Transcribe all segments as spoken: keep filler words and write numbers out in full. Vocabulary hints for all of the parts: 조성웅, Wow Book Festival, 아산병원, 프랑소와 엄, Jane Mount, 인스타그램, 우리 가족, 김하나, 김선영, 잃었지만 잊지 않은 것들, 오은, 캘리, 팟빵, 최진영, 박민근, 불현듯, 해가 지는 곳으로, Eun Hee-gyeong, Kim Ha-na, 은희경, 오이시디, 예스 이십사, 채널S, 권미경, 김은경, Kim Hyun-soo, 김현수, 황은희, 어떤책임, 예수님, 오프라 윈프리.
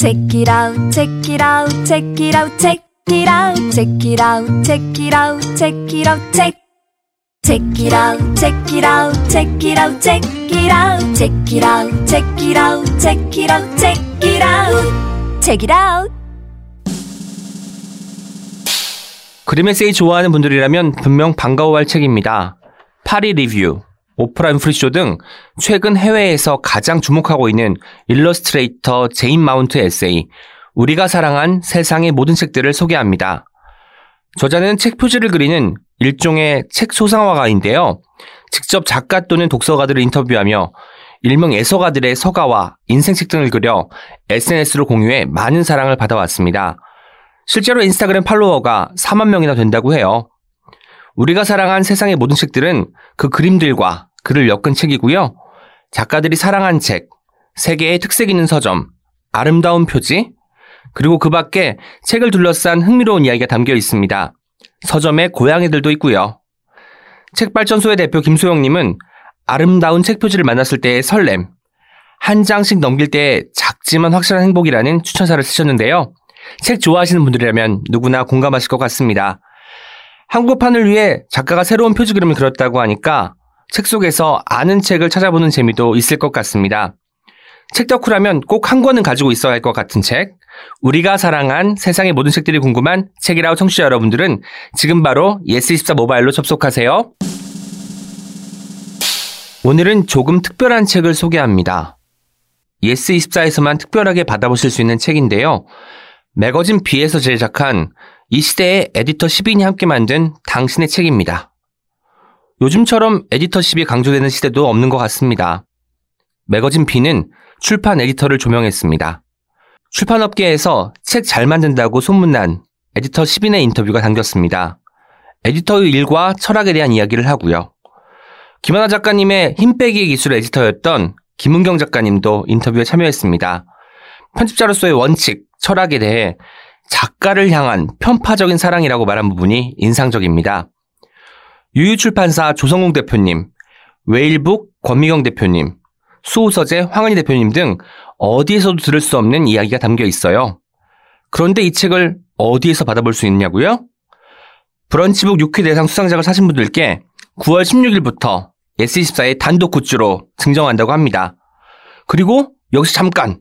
Check it out, check it out, check it out, check it out, check it out, check it out, check it out, check. Check it out, check it out, check it out, check it out, check it out, check it out, check it out, check it out, check it out. 그림 에세이 좋아하는 분들이라면 분명 반가워할 책입니다. 파리 리뷰, 오프라 윈프리쇼 등 최근 해외에서 가장 주목하고 있는 일러스트레이터 제인 마운트 에세이, 우리가 사랑한 세상의 모든 책들을 소개합니다. 저자는 책 표지를 그리는 일종의 책 소상화가인데요. 직접 작가 또는 독서가들을 인터뷰하며 일명 애서가들의 서가와 인생책 등을 그려 에스엔에스로 공유해 많은 사랑을 받아왔습니다. 실제로 인스타그램 팔로워가 사만 명이나 된다고 해요. 우리가 사랑한 세상의 모든 책들은 그 그림들과 글을 엮은 책이고요. 작가들이 사랑한 책, 세계의 특색 있는 서점, 아름다운 표지, 그리고 그 밖에 책을 둘러싼 흥미로운 이야기가 담겨 있습니다. 서점의 고양이들도 있고요. 책발전소의 대표 김소영님은 아름다운 책 표지를 만났을 때의 설렘, 한 장씩 넘길 때의 작지만 확실한 행복이라는 추천사를 쓰셨는데요. 책 좋아하시는 분들이라면 누구나 공감하실 것 같습니다. 한국판을 위해 작가가 새로운 표지 그림을 그렸다고 하니까 책 속에서 아는 책을 찾아보는 재미도 있을 것 같습니다. 책 덕후라면 꼭 한 권은 가지고 있어야 할 것 같은 책, 우리가 사랑한 세상의 모든 책들이 궁금한 책이라우 청취자 여러분들은 지금 바로 예스 이십사 모바일로 접속하세요. 오늘은 조금 특별한 책을 소개합니다. 예스 이십사에서만 특별하게 받아보실 수 있는 책인데요. 매거진 B에서 제작한 이 시대의 에디터 십 인이 함께 만든 당신의 책입니다. 요즘처럼 에디터십이 강조되는 시대도 없는 것 같습니다. 매거진 B는 출판 에디터를 조명했습니다. 출판업계에서 책 잘 만든다고 소문난 에디터 십 인의 인터뷰가 담겼습니다. 에디터의 일과 철학에 대한 이야기를 하고요. 김하나 작가님의 힘 빼기의 기술의 에디터였던 김은경 작가님도 인터뷰에 참여했습니다. 편집자로서의 원칙, 철학에 대해 작가를 향한 편파적인 사랑이라고 말한 부분이 인상적입니다. 유유출판사 조성웅 대표님, 웨일북 권미경 대표님, 수호서재 황은희 대표님 등 어디에서도 들을 수 없는 이야기가 담겨 있어요. 그런데 이 책을 어디에서 받아볼 수 있냐고요? 브런치북 육 회 대상 수상작을 사신 분들께 구월 십육일부터 예스 이십사의 단독 굿즈로 증정한다고 합니다. 그리고 여기서 잠깐!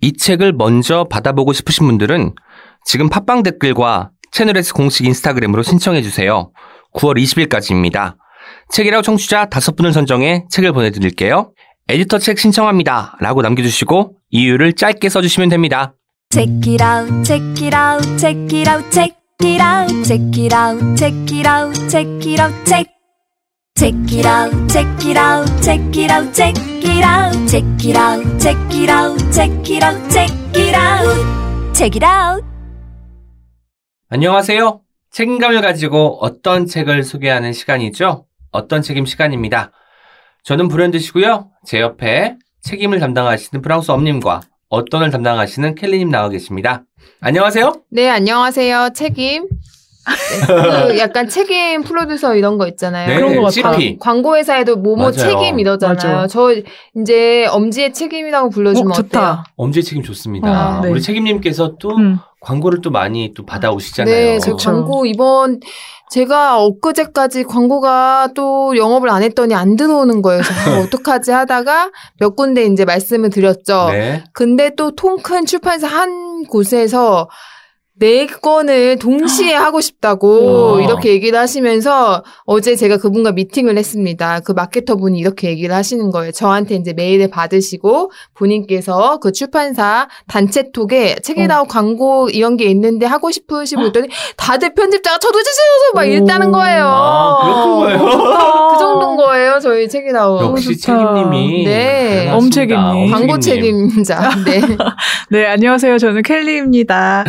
이 책을 먼저 받아보고 싶으신 분들은 지금 팟빵 댓글과 채널S 공식 인스타그램으로 신청해주세요. 구월 이십일까지입니다. 책이라우 청취자 다섯 분을 선정해 책을 보내드릴게요. 에디터 책 신청합니다 라고 남겨주시고 이유를 짧게 써주시면 됩니다. Check it out, check it out, check it out, check it out, check it out, check it out, check it out, check. Check it out, check it out, check it out, check it out, check it out, check it out, check it out, check it out, check it out. 안녕하세요. 책임감을 가지고 어떤 책을 소개하는 시간이죠. 어떤 책임 시간입니다. 저는 브랜드시고요. 제 옆에 책임을 담당하시는 프랑스 엄님과 어떤을 담당하시는 켈리님 나와 계십니다. 안녕하세요. 네, 안녕하세요. 책임. 그 약간 책임 프로듀서 이런 거 있잖아요. 네, 그런 거 같아요. 관, 광고회사에도 뭐뭐 책임 이러잖아요. 맞아요. 저 이제 엄지의 책임이라고 불러주면 어, 좋다. 어때요? 엄지의 책임 좋습니다. 아, 네. 우리 책임님께서 또 음. 광고를 또 많이 또 받아오시잖아요. 네, 제 광고 이번 제가 엊그제까지 광고가 또 영업을 안 했더니 안 들어오는 거예요. 그래서 어떡하지 하다가 몇 군데 이제 말씀을 드렸죠. 네. 근데 또 통 큰 출판사 한 곳에서 네 건을 동시에 하고 싶다고 오. 이렇게 얘기를 하시면서 어제 제가 그분과 미팅을 했습니다. 그 마케터 분이 이렇게 얘기를 하시는 거예요. 저한테 이제 메일을 받으시고 본인께서 그 출판사 단체톡에 책이라우 어. 광고 이런 게 있는데 하고 싶으시고 했더니 다들 편집자가 저도 주세요 막 이랬다는 거예요. 아, 그렇군 거예요. 그 정도인 거예요. 저희 책이라우. 역시 책임님이. 네. 엄책임님. 광고 책임자. 네. 네, 안녕하세요. 저는 켈리입니다.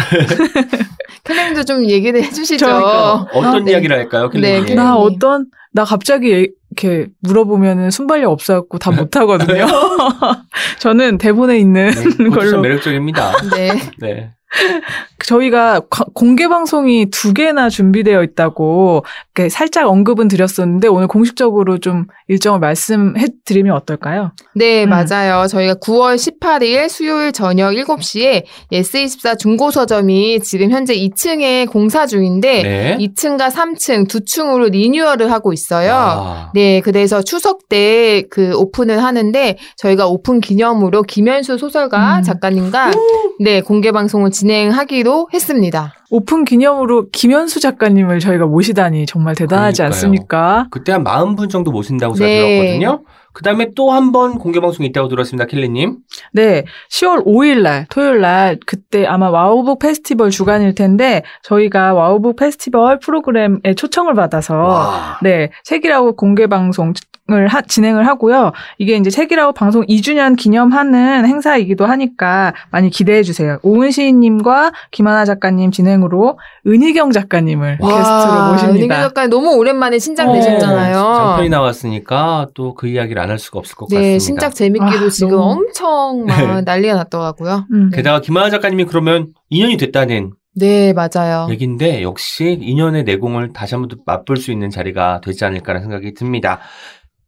켈리님도 좀 얘기를 해주시죠. 그러니까요. 어떤 아, 이야기를 네. 할까요, 켈리님? 네, 나 어떤 나 갑자기 이렇게 물어보면은 순발력 없어갖고 다 못하거든요. 저는 대본에 있는 네, 걸로 매력적입니다. 네. 네. 저희가 공개 방송이 두 개나 준비되어 있다고 살짝 언급은 드렸었는데 오늘 공식적으로 좀 일정을 말씀해 드리면 어떨까요? 네, 음. 맞아요. 저희가 구월 십팔일 수요일 저녁 일곱 시에 에스이십사 중고서점이 지금 현재 이 층에 공사 중인데 네. 이 층과 삼 층 두 층으로 리뉴얼을 하고 있어요. 아. 네, 그래서 추석 때 그 오픈을 하는데 저희가 오픈 기념으로 김현수 소설가 음. 작가님과 오. 네 공개 방송을 진행하기로 했습니다. 오픈 기념으로 김현수 작가님을 저희가 모시다니 정말 대단하지 그러니까요. 않습니까? 그때 한 사십 분 정도 모신다고 제가 네. 들었거든요. 그다음에 또 한 번 공개 방송이 있다고 들었습니다. 켈리님. 네. 시월 오일날 토요일날 그때 아마 와우북 페스티벌 주간일 텐데 저희가 와우북 페스티벌 프로그램에 초청을 받아서 와. 네 책이라고 공개 방송을 하, 진행을 하고요. 이게 이제 책이라고 방송 이 주년 기념하는 행사이기도 하니까 많이 기대해 주세요. 오은 시인님과 김하나 작가님 진행 으로 은희경 작가님을 와, 게스트로 모십니다. 은희경 작가님 너무 오랜만에 신작 어, 내셨잖아요. 장편이 나왔으니까 또 그 이야기를 안 할 수가 없을 것 네, 같습니다. 신작 재밌기도 아, 지금 너무... 엄청 막 난리가 났더라고요. 음. 게다가 김하나 작가님이 그러면 인연이 됐다는 네, 맞아요. 얘기인데 역시 인연의 내공을 다시 한번 더 맛볼 수 있는 자리가 되지 않을까라는 생각이 듭니다.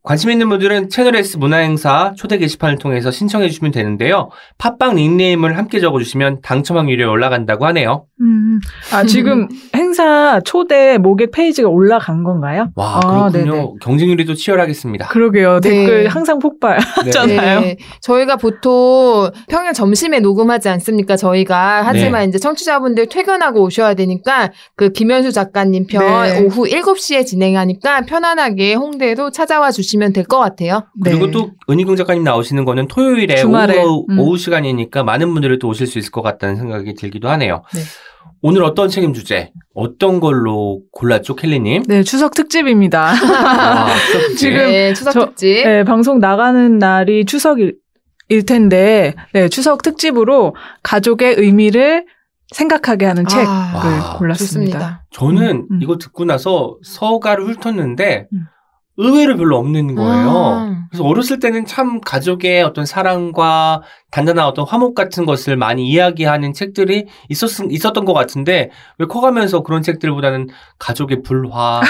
관심 있는 분들은 채널S 문화행사 초대 게시판을 통해서 신청해 주시면 되는데요. 팟빵 닉네임을 함께 적어주시면 당첨 확률이 올라간다고 하네요. 음, 아 지금 행사 초대 모객 페이지가 올라간 건가요? 와 아, 그렇군요. 네네. 경쟁률이 또 치열하겠습니다. 그러게요. 댓글 네. 항상 폭발하잖아요. 네. 네. 저희가 보통 평일 점심에 녹음하지 않습니까? 저희가 하지만 네. 이제 청취자분들 퇴근하고 오셔야 되니까 그 김현수 작가님 편 네. 오후 일곱 시에 진행하니까 편안하게 홍대로 찾아와 주시면 시면 될 것 같아요. 그리고 네. 또 은희경 작가님 나오시는 거는 토요일에 주말에, 오후, 음. 오후 시간이니까 많은 분들이 또 오실 수 있을 것 같다는 생각이 들기도 하네요. 네. 오늘 어떤 책임 주제, 어떤 걸로 골랐죠, 켈리님? 네, 추석 특집입니다. 아, 추석 특집. 지금 네, 추석 저, 특집. 네, 방송 나가는 날이 추석일 일 텐데, 네, 추석 특집으로 가족의 의미를 생각하게 하는 아, 책을 와, 골랐습니다. 좋습니다. 저는 음, 음. 이거 듣고 나서 서가를 훑었는데. 음. 의외로 별로 없는 거예요. 아. 그래서 어렸을 때는 참 가족의 어떤 사랑과 단단한 어떤 화목 같은 것을 많이 이야기하는 책들이 있었, 있었던 것 같은데 왜 커가면서 그런 책들보다는 가족의 불화,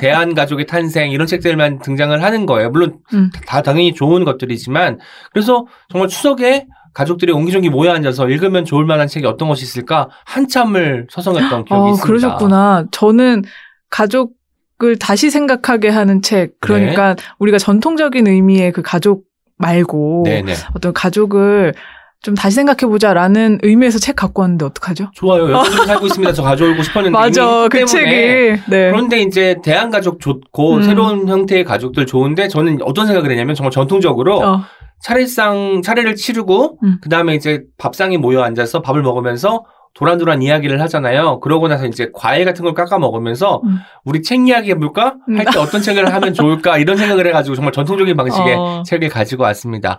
대한가족의 탄생 이런 책들만 등장을 하는 거예요. 물론 음. 다 당연히 좋은 것들이지만 그래서 정말 추석에 가족들이 옹기종기 모여 앉아서 읽으면 좋을 만한 책이 어떤 것이 있을까 한참을 서성했던 기억이 아, 있습니다. 그러셨구나. 저는 가족 을 다시 생각하게 하는 책. 그러니까 네. 우리가 전통적인 의미의 그 가족 말고 네네. 어떤 가족을 좀 다시 생각해보자라는 의미에서 책 갖고 왔는데 어떡하죠? 좋아요. 열심히 살고 있습니다. 저 가져오고 싶었는데 맞아, 그 책이. 네. 그런데 이제 대한가족 좋고 음. 새로운 형태의 가족들 좋은데 저는 어떤 생각을 했냐면 정말 전통적으로 어. 차례상 차례를 치르고 음. 그 다음에 이제 밥상에 모여 앉아서 밥을 먹으면서 도란도란 이야기를 하잖아요. 그러고 나서 이제 과일 같은 걸 깎아 먹으면서 음. 우리 책 이야기 해볼까? 할 때 어떤 책을 하면 좋을까? 이런 생각을 해가지고 정말 전통적인 방식의 어. 책을 가지고 왔습니다.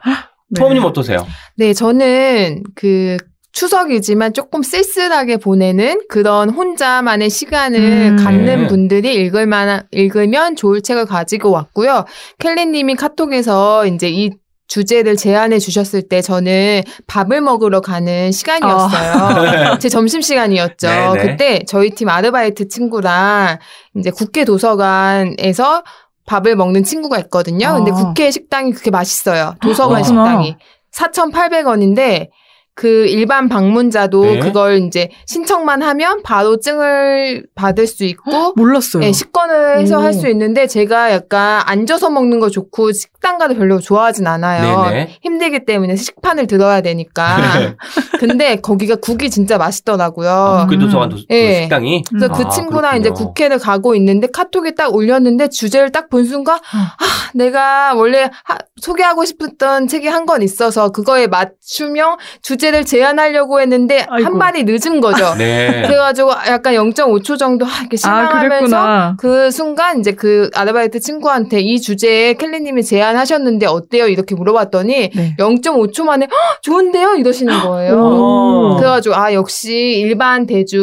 네. 토모님 어떠세요? 네, 저는 그 추석이지만 조금 쓸쓸하게 보내는 그런 혼자만의 시간을 음. 갖는 네. 분들이 읽을 만한, 읽으면 좋을 책을 가지고 왔고요. 켈리님이 카톡에서 이제 이 주제를 제안해 주셨을 때 저는 밥을 먹으러 가는 시간이었어요. 어. 제 점심시간이었죠. 네네. 그때 저희 팀 아르바이트 친구랑 이제 국회 도서관에서 밥을 먹는 친구가 있거든요. 어. 근데 국회 식당이 그렇게 맛있어요. 도서관 어. 식당이. 사천팔백 원인데 그 일반 방문자도 네? 그걸 이제 신청만 하면 바로 증을 받을 수 있고 몰랐어요. 네, 식권을 해서 할 수 있는데 제가 약간 앉아서 먹는 거 좋고 식당 가도 별로 좋아하진 않아요. 네네. 힘들기 때문에 식판을 들어야 되니까. 근데 거기가 국이 진짜 맛있더라고요. 아, 국회 도서관 도, 네. 식당이? 그래서 음. 그 아, 친구랑 그렇군요. 이제 국회를 가고 있는데 카톡에 딱 올렸는데 주제를 딱 본 순간 아, 내가 원래 하, 소개하고 싶었던 책이 한 권 있어서 그거에 맞추며 주제 를 제안하려고 했는데 아이고. 한 발이 늦은 거죠. 네. 그래가지고 약간 영점오 초 정도 이렇게 실망하면서 아, 그 순간 이제 그 아르바이트 친구한테 이 주제에 켈리님이 제안하셨는데 어때요? 이렇게 물어봤더니 네. 영점오 초 만에 허! 좋은데요? 이러시는 거예요. 오. 그래가지고 아 역시 일반 대중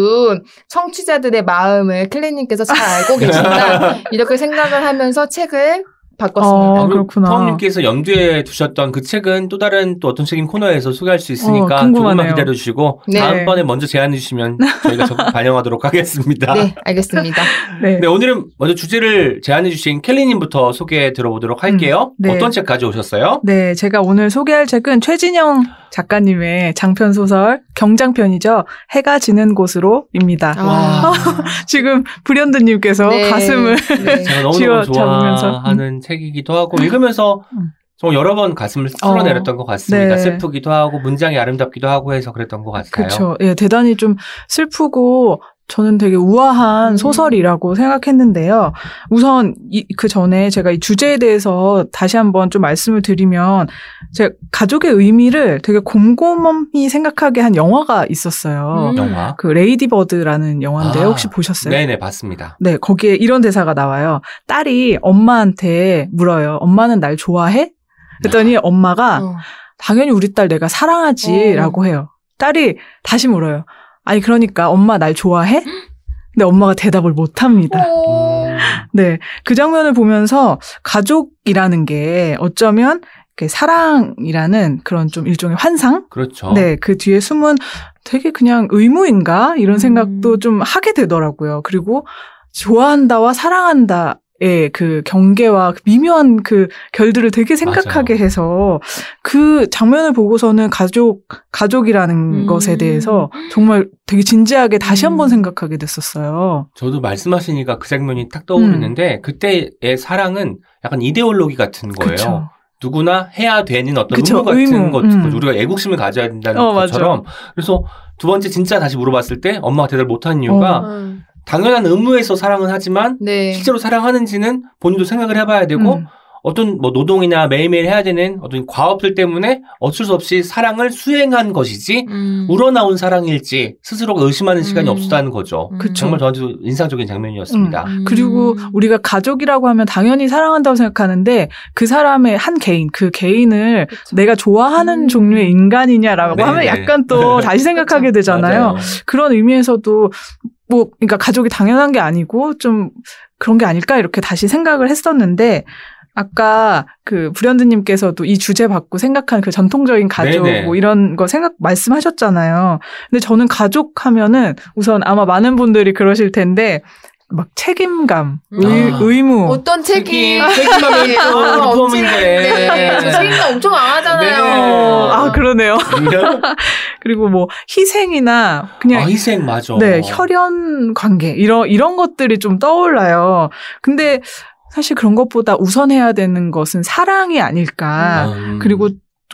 청취자들의 마음을 켈리님께서 잘 알고 계신다 이렇게 생각을 하면서 책을 바꿨습니다. 아, 그렇구나. 터우님께서 염두에 두셨던 그 책은 또 다른 또 어떤 책인 코너에서 소개할 수 있으니까 어, 조금만 기다려주시고 네. 다음번에 먼저 제안해주시면 저희가 적극 반영하도록 하겠습니다. 네, 알겠습니다. 네. 네, 오늘은 먼저 주제를 제안해주신 켈리님부터 소개 들어보도록 할게요. 음, 네. 어떤 책 가져오셨어요? 네, 제가 오늘 소개할 책은 최진영 작가님의 장편 소설 경장편이죠. 해가 지는 곳으로입니다. 아. 지금 불현듯님께서 네. 가슴을 네. 제가 너무너무 좋아하는 책이기도 하고 읽으면서 정말 여러 번 가슴을 쓸어내렸던 어, 것 같습니다. 네. 슬프기도 하고 문장이 아름답기도 하고 해서 그랬던 것 같아요. 그렇죠. 예, 대단히 좀 슬프고 저는 되게 우아한 소설이라고 생각했는데요. 우선 이, 그 전에 제가 이 주제에 대해서 다시 한번 좀 말씀을 드리면 제 가족의 의미를 되게 곰곰이 생각하게 한 영화가 있었어요. 음. 영화? 그 레이디버드라는 영화인데 아, 혹시 보셨어요? 네네, 봤습니다. 네, 거기에 이런 대사가 나와요. 딸이 엄마한테 물어요. 엄마는 날 좋아해? 그랬더니 엄마가 어. 당연히 우리 딸 내가 사랑하지 어. 라고 해요. 딸이 다시 물어요. 아니 그러니까 엄마 날 좋아해? 근데 엄마가 대답을 못합니다. 네, 그 장면을 보면서 가족이라는 게 어쩌면 사랑이라는 그런 좀 일종의 환상? 그렇죠. 네, 그 뒤에 숨은 되게 그냥 의무인가? 이런 생각도 음. 좀 하게 되더라고요. 그리고 좋아한다와 사랑한다. 예, 그 경계와 미묘한 그 결들을 되게 생각하게 맞아요. 해서 그 장면을 보고서는 가족, 가족이라는 음. 것에 대해서 정말 되게 진지하게 다시 한번 음. 생각하게 됐었어요. 저도 말씀하시니까 그 장면이 딱 떠오르는데 음. 그때의 사랑은 약간 이데올로기 같은 거예요. 그쵸. 누구나 해야 되는 어떤 그쵸, 의무 같은 의무. 것, 음. 우리가 애국심을 가져야 된다는 어, 것처럼 맞아. 그래서 두 번째 진짜 다시 물어봤을 때 엄마가 대답을 못한 이유가 어. 당연한 의무에서 사랑은 하지만 네. 실제로 사랑하는지는 본인도 생각을 해봐야 되고 음. 어떤 뭐 노동이나 매일매일 해야 되는 어떤 과업들 때문에 어쩔 수 없이 사랑을 수행한 것이지 음. 우러나온 사랑일지 스스로가 의심하는 시간이 음. 없었다는 거죠. 그쵸. 정말 저한테도 인상적인 장면이었습니다. 음. 그리고 우리가 가족이라고 하면 당연히 사랑한다고 생각하는데 그 사람의 한 개인, 그 개인을 그쵸. 내가 좋아하는 음. 종류의 인간이냐라고 네네. 하면 약간 또 다시 생각하게 되잖아요. 맞아요. 그런 의미에서도 뭐, 그러니까 가족이 당연한 게 아니고 좀 그런 게 아닐까 이렇게 다시 생각을 했었는데 아까 그 불현듯님께서도 이 주제 받고 생각한 그 전통적인 가족 네네. 뭐 이런 거 생각 말씀하셨잖아요. 근데 저는 가족 하면은 우선 아마 많은 분들이 그러실 텐데 막 책임감, 음. 의, 아. 의무 어떤 책임? 책임감이 또 리폼인데 저 책임감 엄청 강하잖아요. 네. 아 그러네요. 그리고 뭐 희생이나 그냥 아, 희생 맞아. 네 혈연 관계 이런 이런 것들이 좀 떠올라요. 근데 사실 그런 것보다 우선해야 되는 것은 사랑이 아닐까. 음. 그리고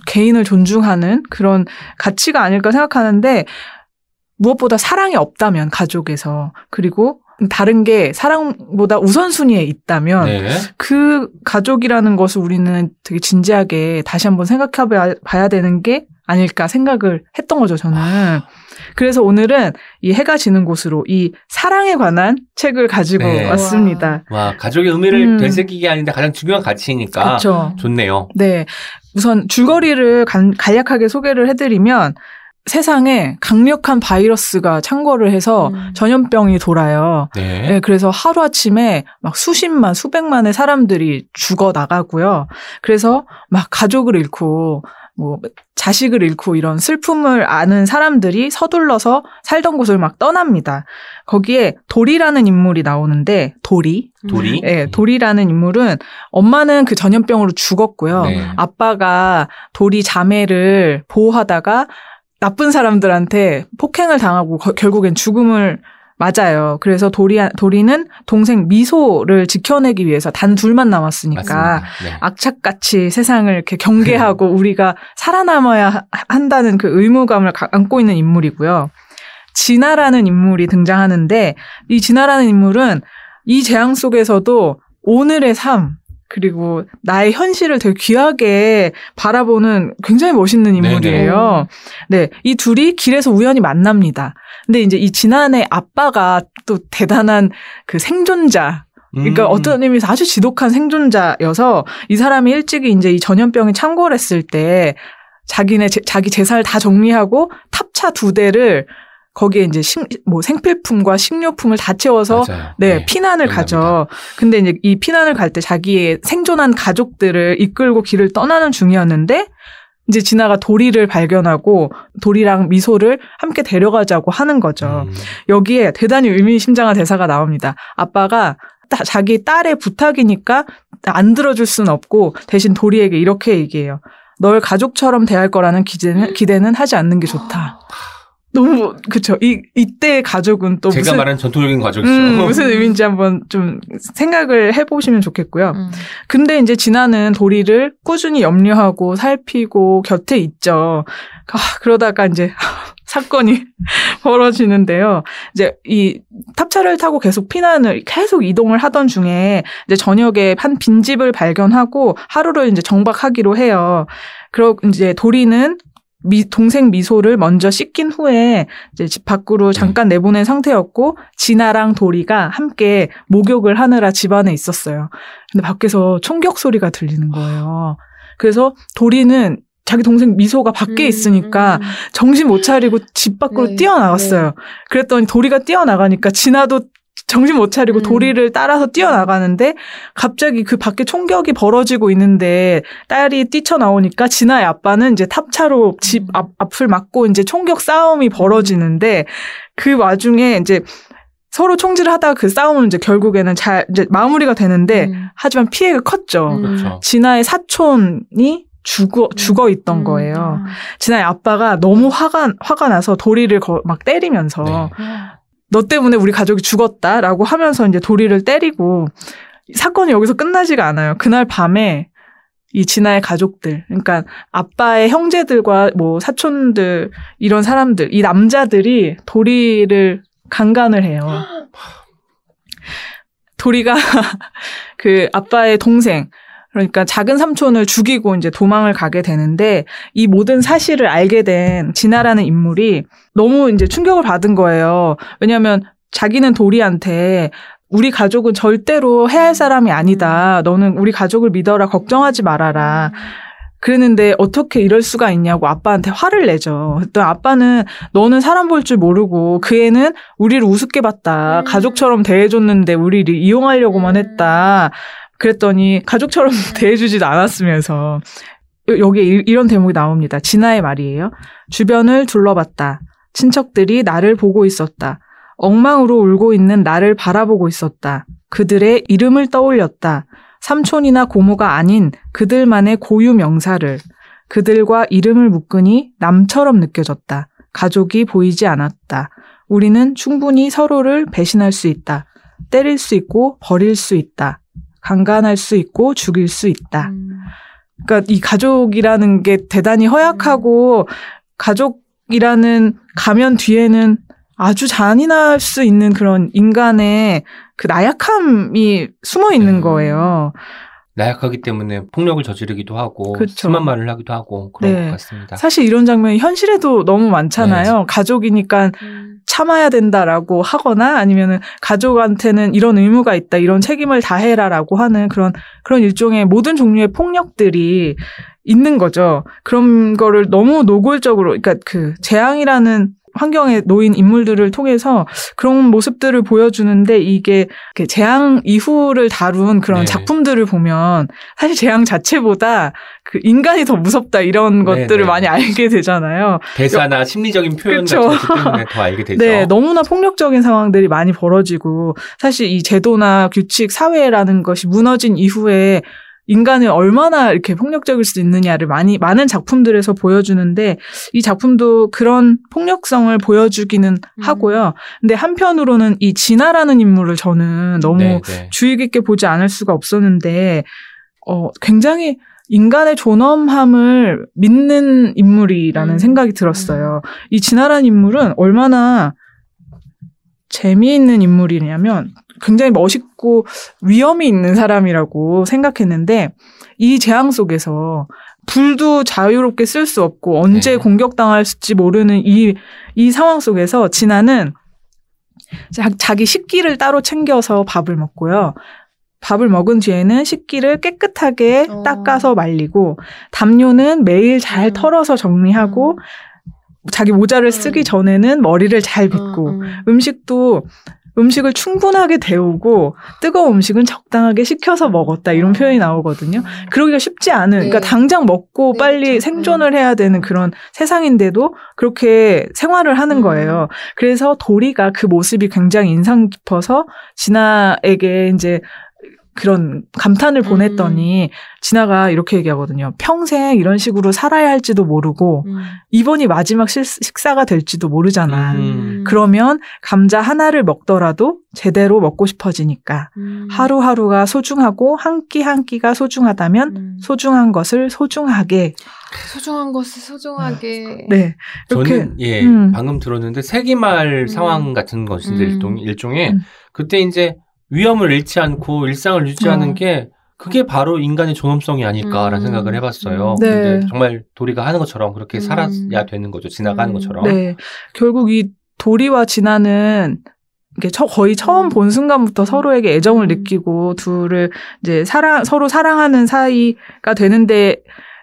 개인을 존중하는 그런 가치가 아닐까 생각하는데 무엇보다 사랑이 없다면 가족에서 그리고 다른 게 사랑보다 우선순위에 있다면 네. 그 가족이라는 것을 우리는 되게 진지하게 다시 한번 생각해 봐야 되는 게 아닐까 생각을 했던 거죠, 저는. 아. 그래서 오늘은 이 해가 지는 곳으로 이 사랑에 관한 책을 가지고 네. 왔습니다. 와. 와, 가족의 의미를 음. 되새기기 아닌데 가장 중요한 가치니까 그렇죠. 좋네요. 네, 우선 줄거리를 간, 간략하게 소개를 해드리면 세상에 강력한 바이러스가 창궐을 해서 음. 전염병이 돌아요. 네. 네, 그래서 하루아침에 막 수십만, 수백만의 사람들이 죽어나가고요. 그래서 막 가족을 잃고 뭐 자식을 잃고 이런 슬픔을 아는 사람들이 서둘러서 살던 곳을 막 떠납니다. 거기에 도리라는 인물이 나오는데 도리. 도리? 네, 도리라는 인물은 엄마는 그 전염병으로 죽었고요. 네. 아빠가 도리 자매를 보호하다가 나쁜 사람들한테 폭행을 당하고 거, 결국엔 죽음을 맞아요. 그래서 도리, 도리는 동생 미소를 지켜내기 위해서 단 둘만 남았으니까 네. 악착같이 세상을 이렇게 경계하고 우리가 살아남아야 한다는 그 의무감을 안고 있는 인물이고요. 진아라는 인물이 등장하는데 이 진아라는 인물은 이 재앙 속에서도 오늘의 삶 그리고 나의 현실을 되게 귀하게 바라보는 굉장히 멋있는 인물이에요. 네네. 네, 이 둘이 길에서 우연히 만납니다. 근데 이제 이 지난해 아빠가 또 대단한 그 생존자, 그러니까 음. 어떤 의미에서 아주 지독한 생존자여서 이 사람이 일찍이 이제 이 전염병이 창궐했을 때 자기네 제, 자기 재산을 다 정리하고 탑차 두 대를 거기에 이제 식, 뭐 생필품과 식료품을 다 채워서 네, 네 피난을 네, 가죠. 근데 이제 이 피난을 갈 때 자기의 생존한 가족들을 이끌고 길을 떠나는 중이었는데 이제 지나가 도리를 발견하고 도리랑 미소를 함께 데려가자고 하는 거죠. 음. 여기에 대단히 의미심장한 대사가 나옵니다. 아빠가 따, 자기 딸의 부탁이니까 안 들어줄 순 없고 대신 도리에게 이렇게 얘기해요. 널 가족처럼 대할 거라는 기대는, 기대는 하지 않는 게 좋다. 너무 그렇죠. 이 이때 가족은 또 제가 무슨, 말하는 전통적인 가족이죠. 음, 무슨 의미인지 한번 좀 생각을 해보시면 좋겠고요. 음. 근데 이제 진아는 도리를 꾸준히 염려하고 살피고 곁에 있죠. 아, 그러다가 이제 사건이 벌어지는데요. 이제 이 탑차를 타고 계속 피난을 계속 이동을 하던 중에 이제 저녁에 한 빈집을 발견하고 하루를 이제 정박하기로 해요. 그러 이제 도리는 미, 동생 미소를 먼저 씻긴 후에 이제 집 밖으로 잠깐 내보낸 상태였고 진아랑 도리가 함께 목욕을 하느라 집 안에 있었어요. 근데 밖에서 총격 소리가 들리는 거예요. 그래서 도리는 자기 동생 미소가 밖에 있으니까 음, 음. 정신 못 차리고 집 밖으로 네, 뛰어나갔어요. 네. 그랬더니 도리가 뛰어나가니까 진아도 정신 못 차리고 음. 도리를 따라서 뛰어나가는데 갑자기 그 밖에 총격이 벌어지고 있는데 딸이 뛰쳐나오니까 진아의 아빠는 이제 탑차로 집 앞, 앞을 막고 이제 총격 싸움이 벌어지는데 그 와중에 이제 서로 총질을 하다가 그 싸움은 이제 결국에는 잘 이제 마무리가 되는데 음. 하지만 피해가 컸죠. 음. 진아의 사촌이 죽어, 죽어 있던 음. 거예요. 진아의 아빠가 너무 화가, 화가 나서 도리를 거, 막 때리면서 네. 너 때문에 우리 가족이 죽었다라고 하면서 이제 도리를 때리고 사건이 여기서 끝나지가 않아요. 그날 밤에 이 진아의 가족들, 그러니까 아빠의 형제들과 뭐 사촌들 이런 사람들, 이 남자들이 도리를 강간을 해요. 도리가 그 아빠의 동생, 그러니까 작은 삼촌을 죽이고 이제 도망을 가게 되는데 이 모든 사실을 알게 된 진아라는 인물이 너무 이제 충격을 받은 거예요. 왜냐하면 자기는 도리한테 우리 가족은 절대로 해야 할 사람이 아니다. 너는 우리 가족을 믿어라. 걱정하지 말아라. 그랬는데 어떻게 이럴 수가 있냐고 아빠한테 화를 내죠. 그랬더니 아빠는 너는 사람 볼 줄 모르고 그 애는 우리를 우습게 봤다. 가족처럼 대해줬는데 우리를 이용하려고만 했다. 그랬더니 가족처럼 대해주지도 않았으면서 여기에 이런 대목이 나옵니다. 진아의 말이에요. 주변을 둘러봤다. 친척들이 나를 보고 있었다. 엉망으로 울고 있는 나를 바라보고 있었다. 그들의 이름을 떠올렸다. 삼촌이나 고모가 아닌 그들만의 고유 명사를. 그들과 이름을 묶으니 남처럼 느껴졌다. 가족이 보이지 않았다. 우리는 충분히 서로를 배신할 수 있다. 때릴 수 있고 버릴 수 있다. 강간할 수 있고 죽일 수 있다. 그러니까 이 가족이라는 게 대단히 허약하고 가족이라는 가면 뒤에는 아주 잔인할 수 있는 그런 인간의 그 나약함이 숨어 있는 거예요. 나약하기 때문에 폭력을 저지르기도 하고 그쵸. 심한 말을 하기도 하고 그런 네. 것 같습니다. 사실 이런 장면이 현실에도 너무 많잖아요. 네. 가족이니까 참아야 된다라고 하거나 아니면은 가족한테는 이런 의무가 있다, 이런 책임을 다해라라고 하는 그런 그런 일종의 모든 종류의 폭력들이 있는 거죠. 그런 거를 너무 노골적으로, 그러니까 그 재앙이라는 환경에 놓인 인물들을 통해서 그런 모습들을 보여주는데 이게 재앙 이후를 다룬 그런 네. 작품들을 보면 사실 재앙 자체보다 그 인간이 더 무섭다 이런 것들을 네, 네. 많이 알게 되잖아요. 대사나 여, 심리적인 표현 그쵸. 같은 것 때문에 더 알게 되죠. 네, 너무나 폭력적인 상황들이 많이 벌어지고 사실 이 제도나 규칙, 사회라는 것이 무너진 이후에 인간은 얼마나 이렇게 폭력적일 수 있느냐를 많이, 많은 작품들에서 보여주는데, 이 작품도 그런 폭력성을 보여주기는 음. 하고요. 근데 한편으로는 이 진아라는 인물을 저는 너무 네네. 주의 깊게 보지 않을 수가 없었는데, 어, 굉장히 인간의 존엄함을 믿는 인물이라는 음. 생각이 들었어요. 이 진아라는 인물은 얼마나 재미있는 인물이냐면, 굉장히 멋있고 위험이 있는 사람이라고 생각했는데 이 재앙 속에서 불도 자유롭게 쓸 수 없고 언제 네. 공격당할지 모르는 이, 이 상황 속에서 진아는 자, 자기 식기를 따로 챙겨서 밥을 먹고요. 밥을 먹은 뒤에는 식기를 깨끗하게 어. 닦아서 말리고 담요는 매일 잘 음. 털어서 정리하고 음. 자기 모자를 쓰기 음. 전에는 머리를 잘 빗고 음, 음. 음식도 음식을 충분하게 데우고 뜨거운 음식은 적당하게 식혀서 먹었다 이런 표현이 나오거든요. 그러기가 쉽지 않은 네. 그러니까 당장 먹고 네, 빨리 그렇죠. 생존을 해야 되는 그런 세상인데도 그렇게 생활을 하는 음. 거예요. 그래서 도리가 그 모습이 굉장히 인상 깊어서 진아에게 이제 그런 감탄을 보냈더니 음. 진아가 이렇게 얘기하거든요. 평생 이런 식으로 살아야 할지도 모르고 음. 이번이 마지막 실, 식사가 될지도 모르잖아. 음. 그러면 감자 하나를 먹더라도 제대로 먹고 싶어지니까 음. 하루하루가 소중하고 한 끼 한 끼가 소중하다면 음. 소중한 것을 소중하게 소중한 것을 소중하게 네 이렇게. 저는 예 음. 방금 들었는데 세기말 음. 상황 같은 것인데 음. 일종, 일종의 음. 그때 이제 위험을 잃지 않고 일상을 유지하는 어. 게 그게 바로 인간의 존엄성이 아닐까라는 음. 생각을 해봤어요. 네. 근데 정말 도리가 하는 것처럼 그렇게 음. 살아야 되는 거죠. 지나가는 음. 것처럼. 네. 결국 이 도리와 진아는 이게 거의 처음 본 순간부터 서로에게 애정을 느끼고 둘을 이제 사랑 서로 사랑하는 사이가 되는데.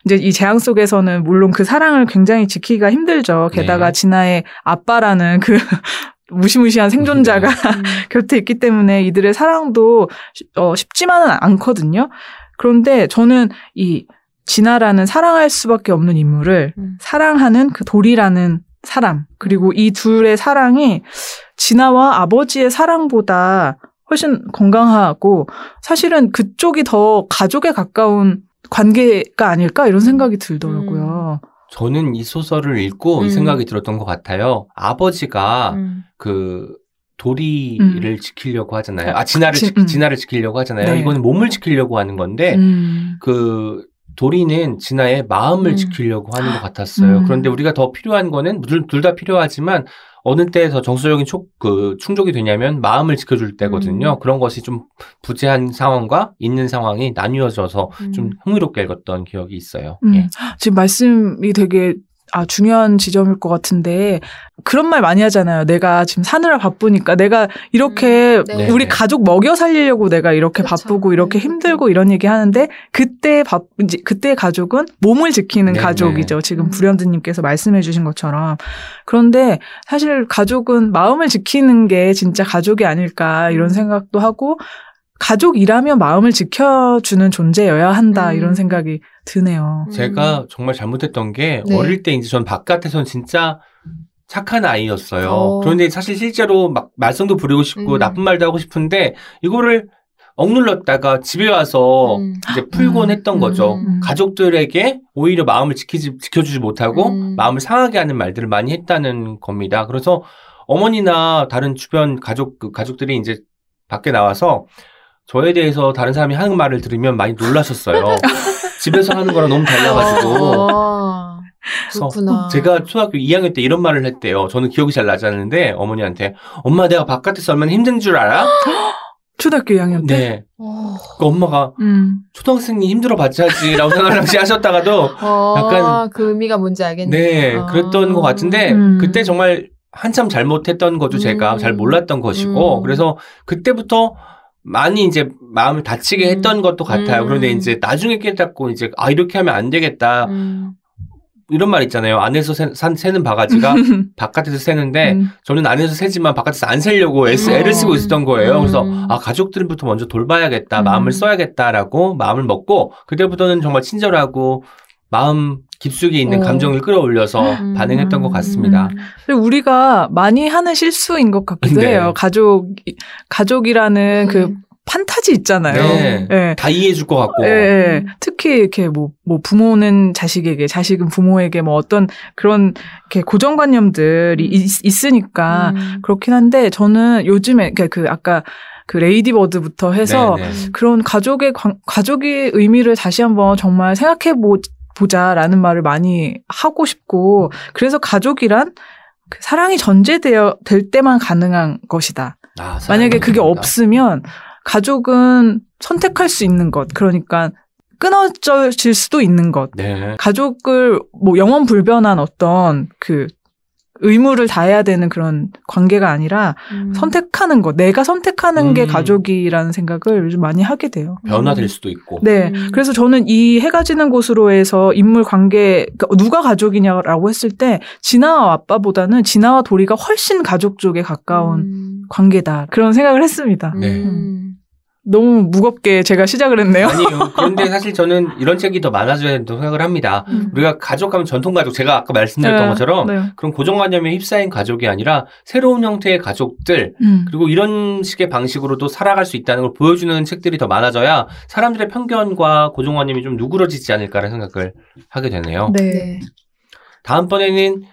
이제 이 재앙 속에서는 물론 그 사랑을 굉장히 지키기가 힘들죠. 게다가 네. 진아의 아빠라는 그 무시무시한 생존자가 음. 곁에 있기 때문에 이들의 사랑도 어, 쉽지만은 않거든요. 그런데 저는 이 진아라는 사랑할 수밖에 없는 인물을 음. 사랑하는 그 도리라는 사람 그리고 이 둘의 사랑이 진아와 아버지의 사랑보다 훨씬 건강하고 사실은 그쪽이 더 가족에 가까운 관계가 아닐까 이런 생각이 들더라고요. 음. 저는 이 소설을 읽고 음. 이 생각이 들었던 것 같아요. 아버지가 음. 그 도리를 음. 지키려고 하잖아요. 아 진아를 지, 음. 진아를 지키려고 하잖아요. 네. 이거는 몸을 지키려고 하는 건데 음. 그 도리는 진아의 마음을 음. 지키려고 하는 것 같았어요. 음. 그런데 우리가 더 필요한 거는 둘 다 필요하지만 어느 때 더 정서적인 촉, 그 충족이 되냐면 마음을 지켜줄 때거든요. 음. 그런 것이 좀 부재한 상황과 있는 상황이 나뉘어져서 음. 좀 흥미롭게 읽었던 기억이 있어요. 음. 예. 지금 말씀이 되게 아, 중요한 지점일 것 같은데 그런 말 많이 하잖아요. 내가 지금 사느라 바쁘니까 내가 이렇게 음, 네. 우리 네. 가족 먹여 살리려고 내가 이렇게 그렇죠. 바쁘고 이렇게 네. 힘들고 이런 얘기 하는데 그때 바, 이제 그때 가족은 몸을 지키는 네. 가족이죠. 지금 불현듯님께서 말씀해 주신 것처럼. 그런데 사실 가족은 마음을 지키는 게 진짜 가족이 아닐까 이런 생각도 하고 가족이라면 마음을 지켜주는 존재여야 한다 음. 이런 생각이 드네요. 제가 정말 잘못했던 게 네. 어릴 때 이제 전 바깥에선 진짜 착한 아이였어요. 어. 그런데 사실 실제로 막 말썽도 부리고 싶고 음. 나쁜 말도 하고 싶은데 이거를 억눌렀다가 집에 와서 음. 이제 풀곤 음. 했던 거죠. 음. 가족들에게 오히려 마음을 지키지, 지켜주지 못하고 음. 마음을 상하게 하는 말들을 많이 했다는 겁니다. 그래서 어머니나 다른 주변 가족, 그 가족들이 이제 밖에 나와서 저에 대해서 다른 사람이 하는 말을 들으면 많이 놀라셨어요. 집에서 하는 거랑 너무 달라가지고. 아, 그렇구나. 제가 초등학교 이 학년 때 이런 말을 했대요. 저는 기억이 잘 나지 않는데 어머니한테 엄마 내가 바깥에서 얼마나 힘든 줄 알아? 초등학교 이 학년 때? 네. 그러니까 엄마가 음. 초등학생이 힘들어 봤자지라고 생각을 당시 하셨다가도 어, 약간 그 의미가 뭔지 알겠네요. 네. 그랬던 아. 것 같은데 음. 그때 정말 한참 잘못했던 거죠. 제가 음. 잘 몰랐던 것이고 음. 그래서 그때부터 많이 이제 마음을 다치게 했던 음. 것도 같아요. 음. 그런데 이제 나중에 깨닫고 이제 아 이렇게 하면 안 되겠다. 음. 이런 말 있잖아요. 안에서 새, 새는 바가지가 바깥에서 새는데 음. 저는 안에서 새지만 바깥에서 안 새려고 애쓰, 애를 쓰고 있었던 거예요. 음. 그래서 아 가족들부터 먼저 돌봐야겠다. 음. 마음을 써야겠다라고 마음을 먹고 그때부터는 정말 친절하고 마음 깊숙이 있는 어. 감정을 끌어올려서 음. 반응했던 것 같습니다. 우리가 많이 하는 실수인 것 같기도 네. 해요. 가족, 가족이라는 음. 그 판타지 있잖아요. 네. 네. 다 이해해줄 것 같고. 네. 특히 이렇게 뭐, 뭐 부모는 자식에게, 자식은 부모에게 뭐 어떤 그런 이렇게 고정관념들이 있, 있으니까 음. 그렇긴 한데 저는 요즘에 그 아까 그 레이디버드부터 해서 네네. 그런 가족의, 가족의 의미를 다시 한번 정말 생각해보 보자라는 말을 많이 하고 싶고 그래서 가족이란 그 사랑이 전제되어 될 때만 가능한 것이다. 아, 만약에 그게 된다. 없으면 가족은 선택할 수 있는 것 그러니까 끊어질 수도 있는 것 네. 가족을 뭐 영원불변한 어떤 그 의무를 다해야 되는 그런 관계가 아니라 음. 선택하는 거, 내가 선택하는 음. 게 가족이라는 생각을 요즘 많이 하게 돼요. 변화될 수도 있고. 네. 음. 그래서 저는 이 해가 지는 곳으로에서 인물 관계, 그러니까 누가 가족이냐라고 했을 때 진아와 아빠보다는 진아와 도리가 훨씬 가족 쪽에 가까운 음. 관계다. 그런 생각을 했습니다. 네. 음. 너무 무겁게 제가 시작을 했네요. 아니요. 그런데 사실 저는 이런 책이 더 많아져야 된다고 생각을 합니다. 음. 우리가 가족하면 전통가족, 제가 아까 말씀드렸던 네, 것처럼 네. 그런 고정관념에 휩싸인 가족이 아니라 새로운 형태의 가족들 음. 그리고 이런 식의 방식으로도 살아갈 수 있다는 걸 보여주는 책들이 더 많아져야 사람들의 편견과 고정관념이 좀 누그러지지 않을까라는 생각을 하게 되네요. 네. 다음번에는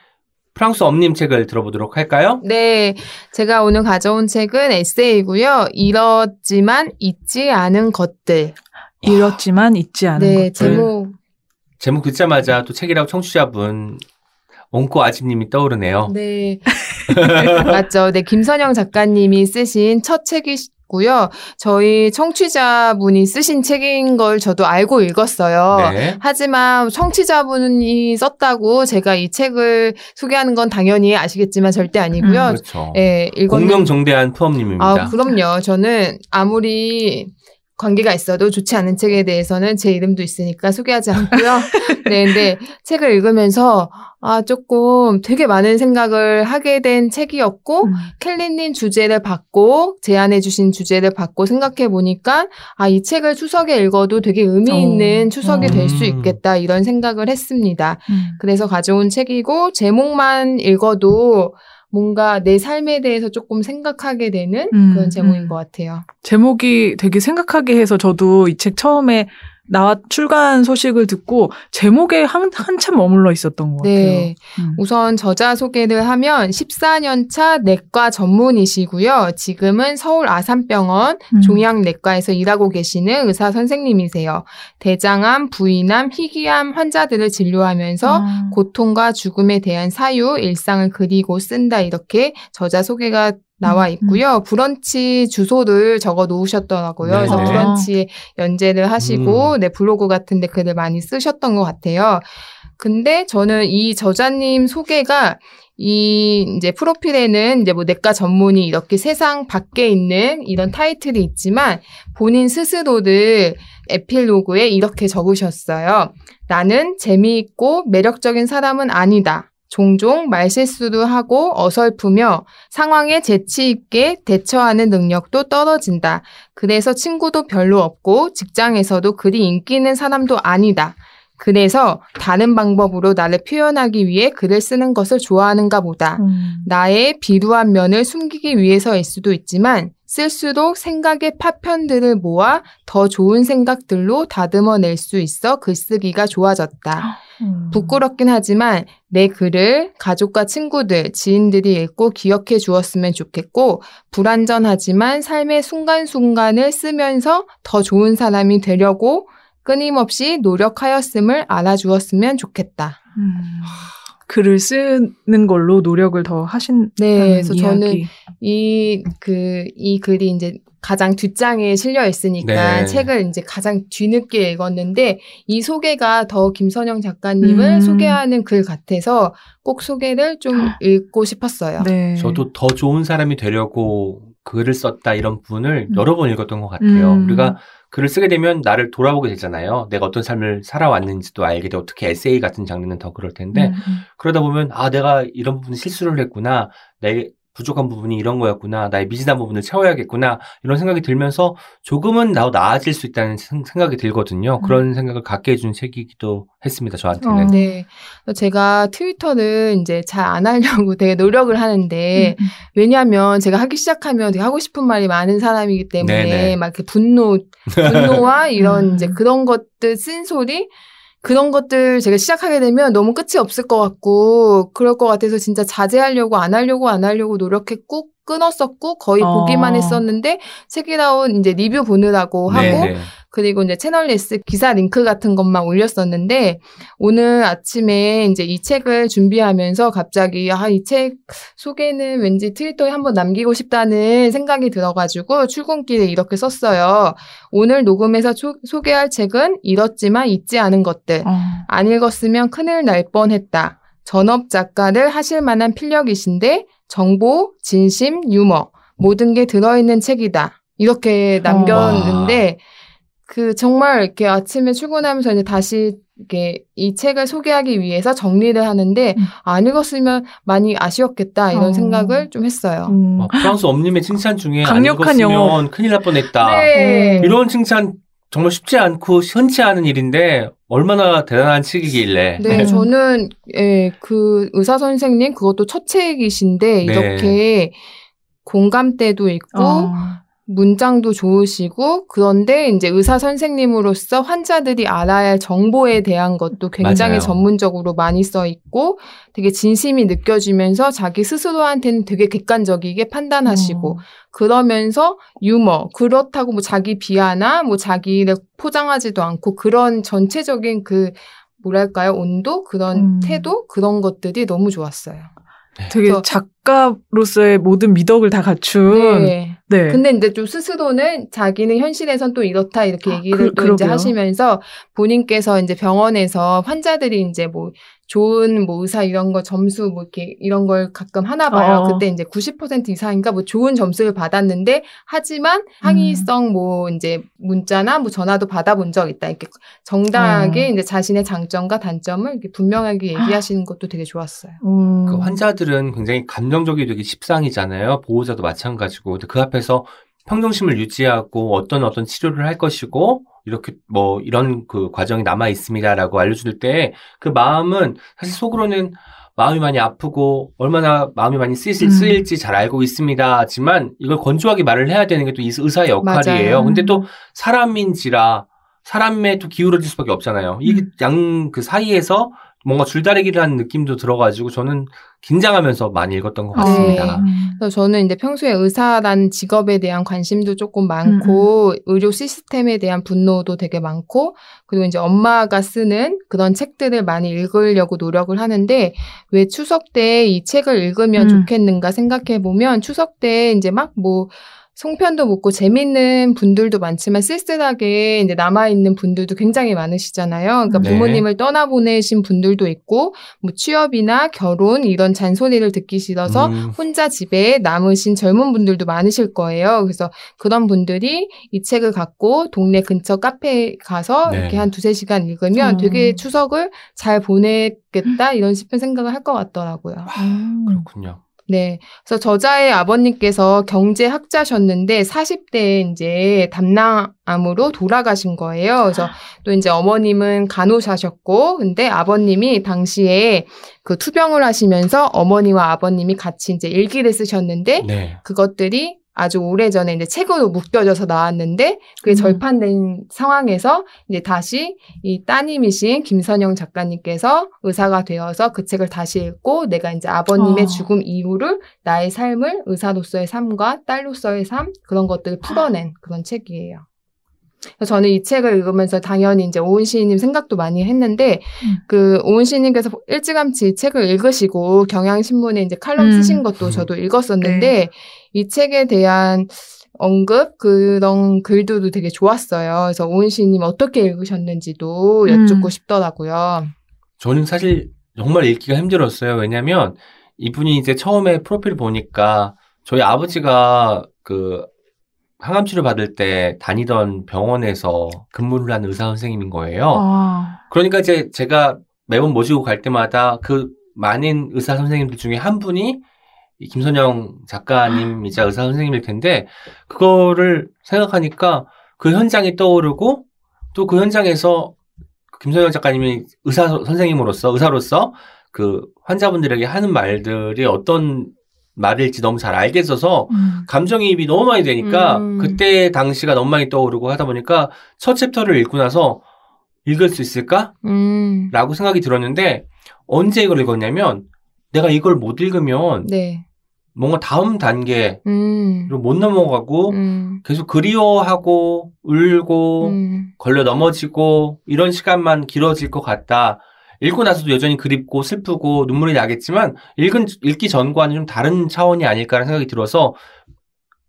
프랑스 엄님 책을 들어보도록 할까요? 네, 제가 오늘 가져온 책은 에세이고요. 잃었지만 잊지 않은 것들. 잃었지만 잊지 않은 네, 것들. 제목. 제목 듣자마자 또 책이라고 청취자분 옹코 아집님이 떠오르네요. 네, 맞죠. 네, 김선영 작가님이 쓰신 첫 책이 고요. 저희 청취자분이 쓰신 책인 걸 저도 알고 읽었어요. 네. 하지만 청취자분이 썼다고 제가 이 책을 소개하는 건 당연히 아시겠지만 절대 아니고요. 음, 그렇죠. 네, 공명정대한 푸엄님입니다. 아, 그럼요. 저는 아무리 관계가 있어도 좋지 않은 책에 대해서는 제 이름도 있으니까 소개하지 않고요. 네, 근데 책을 읽으면서 아, 조금 되게 많은 생각을 하게 된 책이었고, 음. 켈리님 주제를 받고, 제안해주신 주제를 받고 생각해보니까, 아, 이 책을 추석에 읽어도 되게 의미 있는 오. 추석이 될 수 있겠다, 이런 생각을 했습니다. 음. 그래서 가져온 책이고, 제목만 읽어도, 뭔가 내 삶에 대해서 조금 생각하게 되는 음, 그런 제목인 음. 것 같아요. 제목이 되게 생각하게 해서 저도 이 책 처음에 나와 출간 소식을 듣고 제목에 한, 한참 머물러 있었던 것 같아요. 네. 음. 우선 저자 소개를 하면 십사 년 차 내과 전문의시고요. 지금은 서울 아산병원 음. 종양내과에서 일하고 계시는 의사 선생님이세요. 대장암, 부위암, 희귀암 환자들을 진료하면서 아. 고통과 죽음에 대한 사유, 일상을 그리고 쓴다 이렇게 저자 소개가 나와 있고요. 브런치 주소를 적어 놓으셨더라고요. 네네. 그래서 브런치에 연재를 하시고 음. 네, 블로그 같은 데 글을 많이 쓰셨던 것 같아요. 근데 저는 이 저자님 소개가 이 이제 프로필에는 이제 뭐 내과 전문의 이렇게 세상 밖에 있는 이런 타이틀이 있지만 본인 스스로를 에필로그에 이렇게 적으셨어요. 나는 재미있고 매력적인 사람은 아니다. 종종 말실수도 하고 어설프며 상황에 재치 있게 대처하는 능력도 떨어진다. 그래서 친구도 별로 없고 직장에서도 그리 인기 있는 사람도 아니다. 그래서 다른 방법으로 나를 표현하기 위해 글을 쓰는 것을 좋아하는가 보다. 음. 나의 비루한 면을 숨기기 위해서일 수도 있지만 쓸수록 생각의 파편들을 모아 더 좋은 생각들로 다듬어낼 수 있어 글쓰기가 좋아졌다. 음. 부끄럽긴 하지만 내 글을 가족과 친구들, 지인들이 읽고 기억해 주었으면 좋겠고 불완전하지만 삶의 순간순간을 쓰면서 더 좋은 사람이 되려고 끊임없이 노력하였음을 알아주었으면 좋겠다. 음. 글을 쓰는 걸로 노력을 더 하신. 네, 그래서 이야기. 저는 이, 그, 이 글이 이제 가장 뒷장에 실려 있으니까 네. 책을 이제 가장 뒤늦게 읽었는데 이 소개가 더 김선영 작가님을 음. 소개하는 글 같아서 꼭 소개를 좀 읽고 싶었어요. 네. 저도 더 좋은 사람이 되려고 글을 썼다 이런 부분을 음. 여러 번 읽었던 것 같아요. 음. 우리가 글을 쓰게 되면 나를 돌아보게 되잖아요. 내가 어떤 삶을 살아왔는지도 알게 되고 특히 에세이 같은 장르는 더 그럴 텐데 음. 그러다 보면 아 내가 이런 부분 실수를 했구나. 나의 부족한 부분이 이런 거였구나. 나의 미진한 부분을 채워야겠구나. 이런 생각이 들면서 조금은 나 나아질 수 있다는 생각이 들거든요. 그런 생각을 갖게 해준 책이기도 했습니다. 저한테는. 어, 네. 제가 트위터는 이제 잘 안 하려고 되게 노력을 하는데 음. 왜냐하면 제가 하기 시작하면 되게 하고 싶은 말이 많은 사람이기 때문에 네네. 막 이렇게 분노, 분노와 이런 음. 이제 그런 것들 쓴소리 그런 것들 제가 시작하게 되면 너무 끝이 없을 것 같고 그럴 것 같아서 진짜 자제하려고 안 하려고 안 하려고 노력했고 끊었었고 거의 어. 보기만 했었는데 책이 나온 이제 리뷰 보느라고 하고 네네. 그리고 이제 채널리스 기사 링크 같은 것만 올렸었는데 오늘 아침에 이제 이 책을 준비하면서 갑자기 아, 이 책 소개는 왠지 트위터에 한번 남기고 싶다는 생각이 들어가지고 출근길에 이렇게 썼어요. 오늘 녹음해서 초, 소개할 책은 잃었지만 잊지 않은 것들. 어. 안 읽었으면 큰일 날 뻔했다. 전업 작가를 하실 만한 필력이신데 정보, 진심, 유머 모든 게 들어있는 책이다. 이렇게 남겼는데 어. 그 정말 이렇게 아침에 출근하면서 이제 다시 이렇게 이 책을 소개하기 위해서 정리를 하는데 음. 안 읽었으면 많이 아쉬웠겠다 이런 어. 생각을 좀 했어요. 음. 어, 프랑스 엄님의 칭찬 중에 강력한 안 읽었으면 영어. 큰일 날 뻔했다. 네. 음. 이런 칭찬 정말 쉽지 않고 흔치 않은 일인데 얼마나 대단한 책이길래. 네, 음. 저는 예, 그 의사 선생님 그것도 첫 책이신데 이렇게 네. 공감대도 있고 어. 문장도 좋으시고 그런데 이제 의사 선생님으로서 환자들이 알아야 할 정보에 대한 것도 굉장히 맞아요. 전문적으로 많이 써 있고 되게 진심이 느껴지면서 자기 스스로한테는 되게 객관적이게 판단하시고 음. 그러면서 유머 그렇다고 뭐 자기 비하나 뭐 자기를 포장하지도 않고 그런 전체적인 그 뭐랄까요 온도 그런 음. 태도 그런 것들이 너무 좋았어요. 네. 되게 그래서, 작가로서의 모든 미덕을 다 갖춘. 네. 네. 근데 이제 좀 스스로는 자기는 현실에선 또 이렇다 이렇게 얘기를 아, 그, 또 이제 하시면서 본인께서 이제 병원에서 환자들이 이제 뭐 좋은 뭐 의사 이런 거 점수 뭐 이렇게 이런 걸 가끔 하나 봐요. 어. 그때 이제 구십 퍼센트 이상인가 뭐 좋은 점수를 받았는데 하지만 항의성 음. 뭐 이제 문자나 뭐 전화도 받아본 적 있다. 이렇게 정당하게 음. 이제 자신의 장점과 단점을 이렇게 분명하게 얘기하시는 것도 되게 좋았어요. 음. 그 환자들은 굉장히 감정적이 되게 십상이잖아요. 보호자도 마찬가지고. 근데 그 앞에서 평정심을 유지하고 어떤 어떤 치료를 할 것이고 이렇게 뭐 이런 그 과정이 남아 있습니다라고 알려줄 때 그 마음은 사실 속으로는 마음이 많이 아프고 얼마나 마음이 많이 쓰일, 쓰일지 잘 알고 있습니다. 하지만 이걸 건조하게 말을 해야 되는 게 또 의사의 역할이에요. 맞아요. 근데 또 사람인지라 사람에 또 기울어질 수밖에 없잖아요. 이 양 그 사이에서 뭔가 줄다리기를 하는 느낌도 들어가지고 저는 긴장하면서 많이 읽었던 것 같습니다. 네. 그래서 저는 이제 평소에 의사라는 직업에 대한 관심도 조금 많고 음. 의료 시스템에 대한 분노도 되게 많고 그리고 이제 엄마가 쓰는 그런 책들을 많이 읽으려고 노력을 하는데 왜 추석 때 이 책을 읽으면 음. 좋겠는가 생각해 보면 추석 때 이제 막 뭐 송편도 먹고 재밌는 분들도 많지만 쓸쓸하게 이제 남아있는 분들도 굉장히 많으시잖아요. 그러니까 네. 부모님을 떠나보내신 분들도 있고 뭐 취업이나 결혼 이런 잔소리를 듣기 싫어서 음. 혼자 집에 남으신 젊은 분들도 많으실 거예요. 그래서 그런 분들이 이 책을 갖고 동네 근처 카페에 가서 네. 이렇게 한 두세 시간 읽으면 음. 되게 추석을 잘 보내겠다 이런 싶은 생각을 할 것 같더라고요. 음. 그렇군요. 네. 그래서 저자의 아버님께서 경제학자셨는데 사십 대에 이제 담낭암으로 돌아가신 거예요. 그래서 또 이제 어머님은 간호사셨고, 근데 아버님이 당시에 그 투병을 하시면서 어머니와 아버님이 같이 이제 일기를 쓰셨는데 네. 그것들이 아주 오래전에 이제 책으로 묶여져서 나왔는데 그게 음. 절판된 상황에서 이제 다시 이 따님이신 김선영 작가님께서 의사가 되어서 그 책을 다시 읽고 내가 이제 아버님의 어. 죽음 이후를 나의 삶을 의사로서의 삶과 딸로서의 삶 그런 것들을 풀어낸 그런 책이에요. 그래서 저는 이 책을 읽으면서 당연히 이제 오은 시인님 생각도 많이 했는데 음. 그 오은 시인님께서 일찌감치 이 책을 읽으시고 경향신문에 이제 칼럼 음. 쓰신 것도 저도 읽었었는데 네. 이 책에 대한 언급 그런 글들도 되게 좋았어요. 그래서 오은 시인님 어떻게 읽으셨는지도 여쭙고 음. 싶더라고요. 저는 사실 정말 읽기가 힘들었어요. 왜냐하면 이분이 이제 처음에 프로필 보니까 저희 아버지가 그 항암 치료 받을 때 다니던 병원에서 근무를 한 의사 선생님인 거예요. 아. 그러니까 이제 제가 매번 모시고 갈 때마다 그 많은 의사 선생님들 중에 한 분이 이 김선영 작가님이자 아. 의사 선생님일 텐데 그거를 생각하니까 그 현장이 떠오르고 또 그 현장에서 김선영 작가님이 의사 선생님으로서 의사로서 그 환자분들에게 하는 말들이 어떤 말일지 너무 잘 알겠어서 음. 감정이입이 너무 많이 되니까 음. 그때 당시가 너무 많이 떠오르고 하다 보니까 첫 챕터를 읽고 나서 읽을 수 있을까? 음. 라고 생각이 들었는데 언제 이걸 읽었냐면 내가 이걸 못 읽으면 네. 뭔가 다음 단계로 음. 못 넘어가고 음. 계속 그리워하고 울고 음. 걸려 넘어지고 이런 시간만 길어질 것 같다. 읽고 나서도 여전히 그립고 슬프고 눈물이 나겠지만 읽은, 읽기 전과는 좀 다른 차원이 아닐까라는 생각이 들어서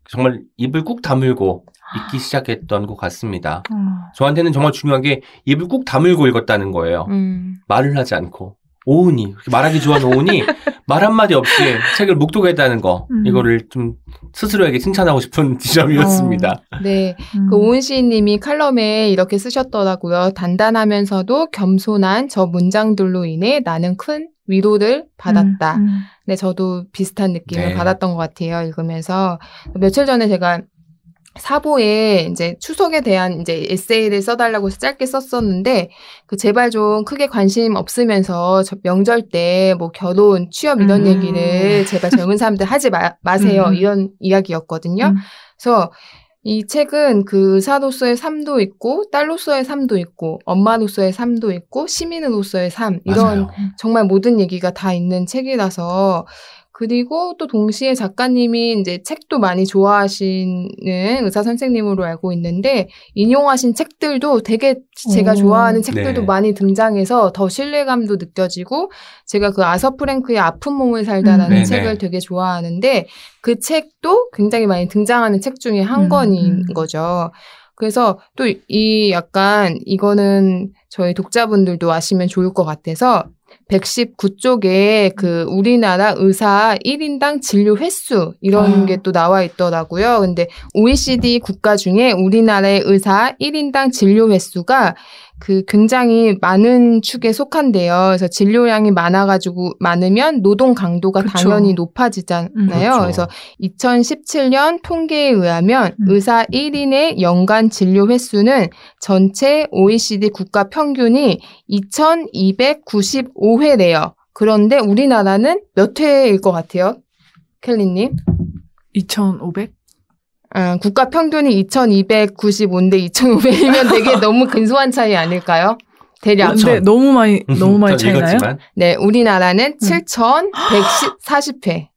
정말 입을 꾹 다물고 읽기 시작했던 것 같습니다. 음. 저한테는 정말 중요한 게 입을 꾹 다물고 읽었다는 거예요. 음. 말을 하지 않고 오은이, 그렇게 말하기 좋아하는 오은이 말 한마디 없이 책을 묵독했다는 거, 음. 이거를 좀 스스로에게 칭찬하고 싶은 지점이었습니다. 어, 네. 음. 그 오은 시인님이 칼럼에 이렇게 쓰셨더라고요. 단단하면서도 겸손한 저 문장들로 인해 나는 큰 위로를 받았다. 음, 음. 네, 저도 비슷한 느낌을 네. 받았던 것 같아요. 읽으면서. 며칠 전에 제가 사보에 이제 추석에 대한 이제 에세이를 써달라고 해서 짧게 썼었는데, 그 제발 좀 크게 관심 없으면서 저 명절 때 뭐 결혼, 취업 이런 음. 얘기를 제발 젊은 사람들 하지 마, 마세요. 음. 이런 이야기였거든요. 음. 그래서 이 책은 그 의사로서의 삶도 있고, 딸로서의 삶도 있고, 엄마로서의 삶도 있고, 시민으로서의 삶, 이런 맞아요. 정말 모든 얘기가 다 있는 책이라서, 그리고 또 동시에 작가님이 이제 책도 많이 좋아하시는 의사 선생님으로 알고 있는데, 인용하신 책들도 되게 제가 오, 좋아하는 책들도 네. 많이 등장해서 더 신뢰감도 느껴지고, 제가 그 아서 프랭크의 아픈 몸을 살다라는 음, 책을 되게 좋아하는데, 그 책도 굉장히 많이 등장하는 책 중에 한 음, 권인 음. 거죠. 그래서 또 이 약간 이거는 저희 독자분들도 아시면 좋을 것 같아서, 백십구 쪽에 그 우리나라 의사 일 인당 진료 횟수 이런 아. 게 또 나와 있더라고요. 근데 오이시디 국가 중에 우리나라의 의사 일 인당 진료 횟수가 그 굉장히 많은 축에 속한대요. 그래서 진료량이 많아가지고 많으면 노동 강도가 그쵸. 당연히 높아지잖아요. 음, 그래서 이천십칠 년 통계에 의하면 음. 의사 일 인의 연간 진료 횟수는 전체 오이시디 국가 평균이 이천이백구십오 회래요. 그런데 우리나라는 몇 회일 것 같아요? 켈리님? 이천오백? 아, 국가 평균이 이천이백구십오인데 이천오백이면 되게 너무 근소한 차이 아닐까요? 대략. 근데 너무 많이 너무 많이 차이나요? 네, 우리나라는 음. 칠천백사십 회.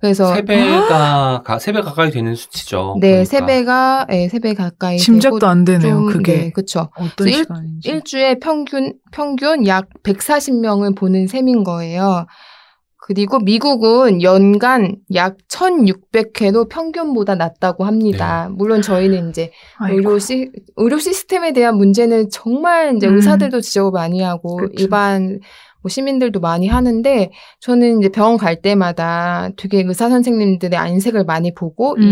그래서 세 배가 세 배 가까이 되는 수치죠. 네, 세 그러니까. 배가 네, 세 배 가까이. 짐작도 안 되네요. 좀, 그게. 네, 그렇죠. 어떤 시간인지. 일주에 평균 평균 약 백사십 명을 보는 셈인 거예요. 그리고 미국은 연간 약 천육백 회로 평균보다 낮다고 합니다. 네. 물론 저희는 이제 의료, 시, 의료 시스템에 대한 문제는 정말 이제 음. 의사들도 지적을 많이 하고 그쵸. 일반 뭐 시민들도 많이 하는데, 저는 이제 병원 갈 때마다 되게 의사 선생님들의 안색을 많이 보고 음.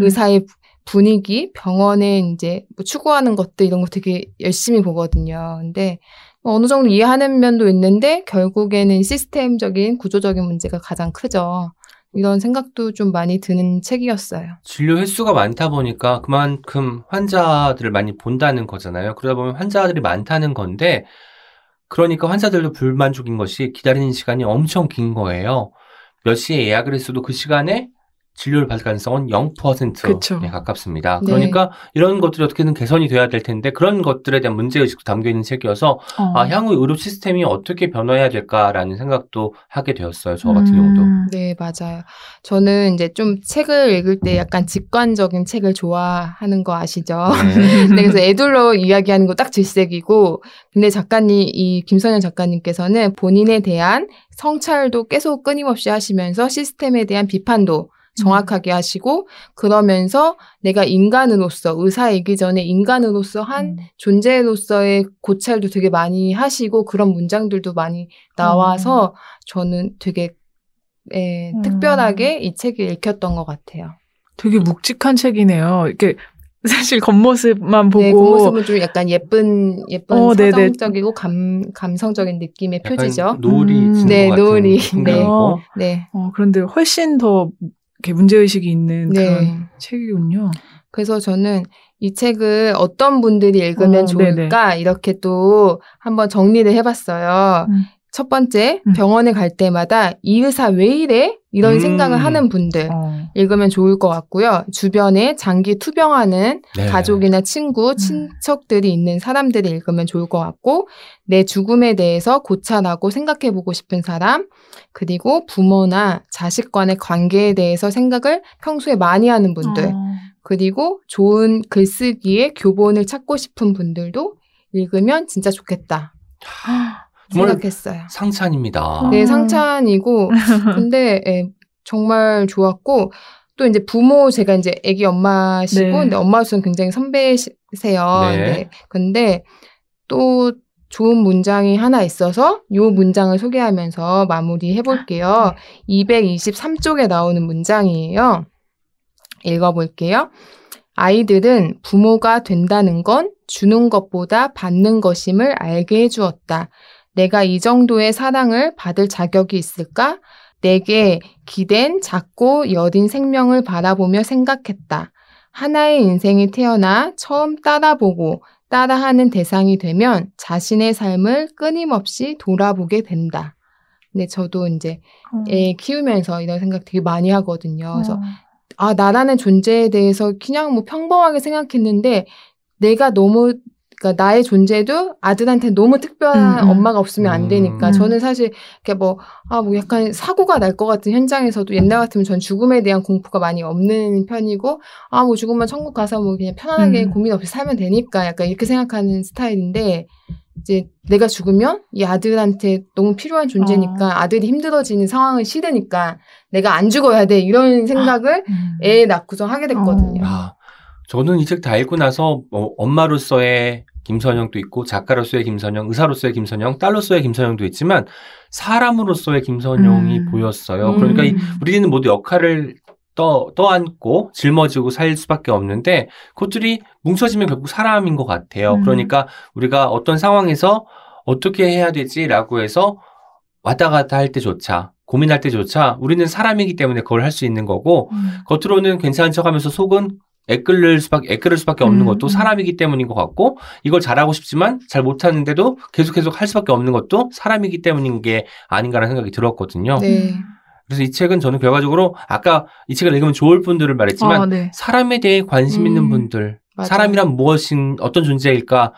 이 의사의 분위기, 병원에 이제 뭐 추구하는 것들 이런 거 되게 열심히 보거든요. 근데 어느 정도 이해하는 면도 있는데 결국에는 시스템적인 구조적인 문제가 가장 크죠. 이런 생각도 좀 많이 드는 책이었어요. 진료 횟수가 많다 보니까 그만큼 환자들을 많이 본다는 거잖아요. 그러다 보면 환자들이 많다는 건데, 그러니까 환자들도 불만족인 것이 기다리는 시간이 엄청 긴 거예요. 몇 시에 예약을 했어도 그 시간에 진료를 받을 가능성은 영 퍼센트에 그쵸. 가깝습니다. 네. 그러니까 이런 것들이 어떻게든 개선이 돼야 될 텐데, 그런 것들에 대한 문제의식도 담겨있는 책이어서 어. 아, 향후 의료 시스템이 어떻게 변화해야 될까라는 생각도 하게 되었어요. 저 같은 음. 경우도. 네, 맞아요. 저는 이제 좀 책을 읽을 때 약간 직관적인 책을 좋아하는 거 아시죠? 네. 네, 그래서 애둘러 이야기하는 거 딱 질색이고, 근데 작가님, 이 김선현 작가님께서는 본인에 대한 성찰도 계속 끊임없이 하시면서 시스템에 대한 비판도 정확하게 하시고, 그러면서 내가 인간으로서, 의사이기 전에 인간으로서 한 음. 존재로서의 고찰도 되게 많이 하시고, 그런 문장들도 많이 나와서 음. 저는 되게 에, 음. 특별하게 이 책을 읽혔던 것 같아요. 되게 묵직한 책이네요. 이렇게 사실 겉모습만 보고. 네, 겉모습은 좀 약간 예쁜, 예쁜 어, 서정적이고 감, 감성적인 느낌의 표지죠. 노을이 음. 지는 네, 것 같은 노을이. 네, 어, 네. 어, 그런데 훨씬 더 이렇게 문제의식이 있는 네. 그런 책이군요. 그래서 저는 이 책을 어떤 분들이 읽으면 어, 좋을까 네네. 이렇게 또 한번 정리를 해봤어요. 음. 첫 번째, 음. 병원에 갈 때마다 이 의사 왜 이래? 이런 음. 생각을 하는 분들 어. 읽으면 좋을 것 같고요. 주변에 장기 투병하는 네. 가족이나 친구, 음. 친척들이 있는 사람들이 읽으면 좋을 것 같고, 내 죽음에 대해서 고찰하고 생각해보고 싶은 사람, 그리고 부모나 자식 간의 관계에 대해서 생각을 평소에 많이 하는 분들, 어. 그리고 좋은 글쓰기의 교본을 찾고 싶은 분들도 읽으면 진짜 좋겠다. 생각했어요. 상찬입니다. 네, 상찬이고, 근데 예, 정말 좋았고, 또 이제 부모, 제가 이제 아기 엄마시고, 네. 근데 엄마로서는 굉장히 선배세요. 네. 네. 근데 또 좋은 문장이 하나 있어서 이 문장을 소개하면서 마무리해볼게요. 이백이십삼 쪽에 나오는 문장이에요. 읽어볼게요. 아이들은 부모가 된다는 건 주는 것보다 받는 것임을 알게 해주었다. 내가 이 정도의 사랑을 받을 자격이 있을까? 내게 기댄 작고 여린 생명을 바라보며 생각했다. 하나의 인생이 태어나 처음 따라보고 따라하는 대상이 되면 자신의 삶을 끊임없이 돌아보게 된다. 근데 저도 이제 음. 애 키우면서 이런 생각 되게 많이 하거든요. 음. 그래서 아, 나라는 존재에 대해서 그냥 뭐 평범하게 생각했는데 내가 너무 그러니까 나의 존재도 아들한테 너무 특별한 음. 엄마가 없으면 안 되니까 음. 저는 사실 이렇게 뭐, 아, 뭐 약간 사고가 날 것 같은 현장에서도 옛날 같으면 전 죽음에 대한 공포가 많이 없는 편이고 아, 뭐 죽으면 천국 가서 뭐 그냥 편안하게 음. 고민 없이 살면 되니까 약간 이렇게 생각하는 스타일인데 이제 내가 죽으면 이 아들한테 너무 필요한 존재니까 어. 아들이 힘들어지는 상황을 싫으니까 내가 안 죽어야 돼 이런 생각을 아. 음. 애 낳고서 하게 됐거든요. 어. 아. 저는 이 책 다 읽고 나서 어, 엄마로서의 김선영도 있고 작가로서의 김선영, 의사로서의 김선영, 딸로서의 김선영도 있지만 사람으로서의 김선영이 음. 보였어요. 음. 그러니까 이, 우리는 모두 역할을 떠, 떠안고 짊어지고 살 수밖에 없는데 그것들이 뭉쳐지면 결국 사람인 것 같아요. 음. 그러니까 우리가 어떤 상황에서 어떻게 해야 되지라고 해서 왔다 갔다 할 때조차 고민할 때조차 우리는 사람이기 때문에 그걸 할 수 있는 거고 음. 겉으로는 괜찮은 척하면서 속은 애끓을 수밖에, 애끓을 수밖에 없는 것도 음. 사람이기 때문인 것 같고, 이걸 잘하고 싶지만 잘 못하는데도 계속 계속 할 수밖에 없는 것도 사람이기 때문인 게 아닌가라는 생각이 들었거든요. 네. 그래서 이 책은 저는 결과적으로 아까 이 책을 읽으면 좋을 분들을 말했지만, 아, 네. 사람에 대해 관심 음. 있는 분들, 맞아요. 사람이란 무엇인, 어떤 존재일까,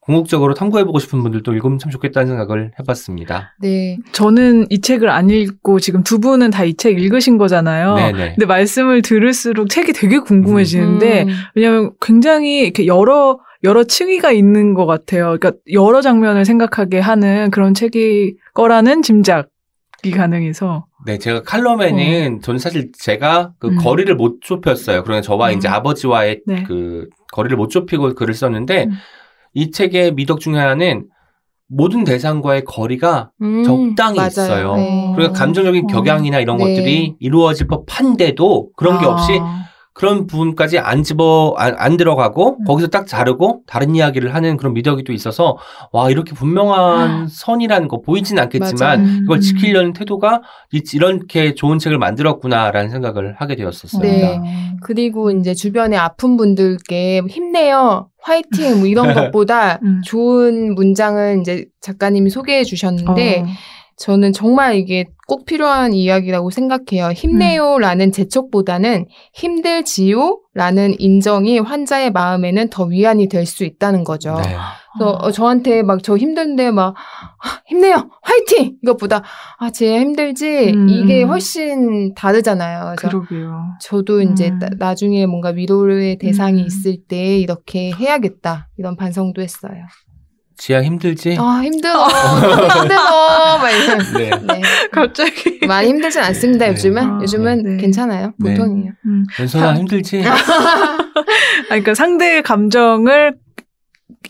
궁극적으로 탐구해보고 싶은 분들도 읽으면 참 좋겠다는 생각을 해봤습니다. 네, 저는 이 책을 안 읽고 지금 두 분은 다 이 책 읽으신 거잖아요. 네네. 근데 말씀을 들을수록 책이 되게 궁금해지는데 음. 왜냐하면 굉장히 이렇게 여러 여러 층위가 있는 것 같아요. 그러니까 여러 장면을 생각하게 하는 그런 책이 거라는 짐작. 가능해서. 네, 제가 칼럼에는 어. 저는 사실 제가 그 음. 거리를 못 좁혔어요. 그러니까 저와 음. 이제 아버지와의 네. 그 거리를 못 좁히고 글을 썼는데 음. 이 책의 미덕 중에 하나는 모든 대상과의 거리가 음, 적당히 맞아요. 있어요. 네. 그러니까 감정적인 경향이나 이런 네. 것들이 이루어질 법한데도 그런 아. 게 없이 그런 부분까지 안 집어, 안, 안 들어가고 음. 거기서 딱 자르고 다른 이야기를 하는 그런 미덕이 또 있어서 와, 이렇게 분명한 아. 선이라는 거 보이진 않겠지만 맞아. 이걸 지키려는 태도가 이, 이렇게 좋은 책을 만들었구나라는 생각을 하게 되었었습니다. 네. 그리고 이제 주변에 아픈 분들께 힘내요. 화이팅! 뭐 이런 것보다 음. 좋은 문장을 이제 작가님이 소개해 주셨는데 어. 저는 정말 이게 꼭 필요한 이야기라고 생각해요. 힘내요라는 재촉보다는 힘들지요라는 인정이 환자의 마음에는 더 위안이 될 수 있다는 거죠. 네. 그래서 어, 저한테 막 저 힘든데 막 아, 힘내요, 화이팅 이것보다 아, 쟤 힘들지 음. 이게 훨씬 다르잖아요. 그러게요. 저도 이제 음. 나, 나중에 뭔가 위로의 대상이 음. 있을 때 이렇게 해야겠다 이런 반성도 했어요. 지아 힘들지? 아 힘들어 힘들어 막 이런 네. 네. 갑자기 많이 힘들진 않습니다. 요즘은 네. 아, 요즘은 네. 괜찮아요. 네. 보통이에요. 연선아 음. 힘들지? 아, 그러니까 상대의 감정을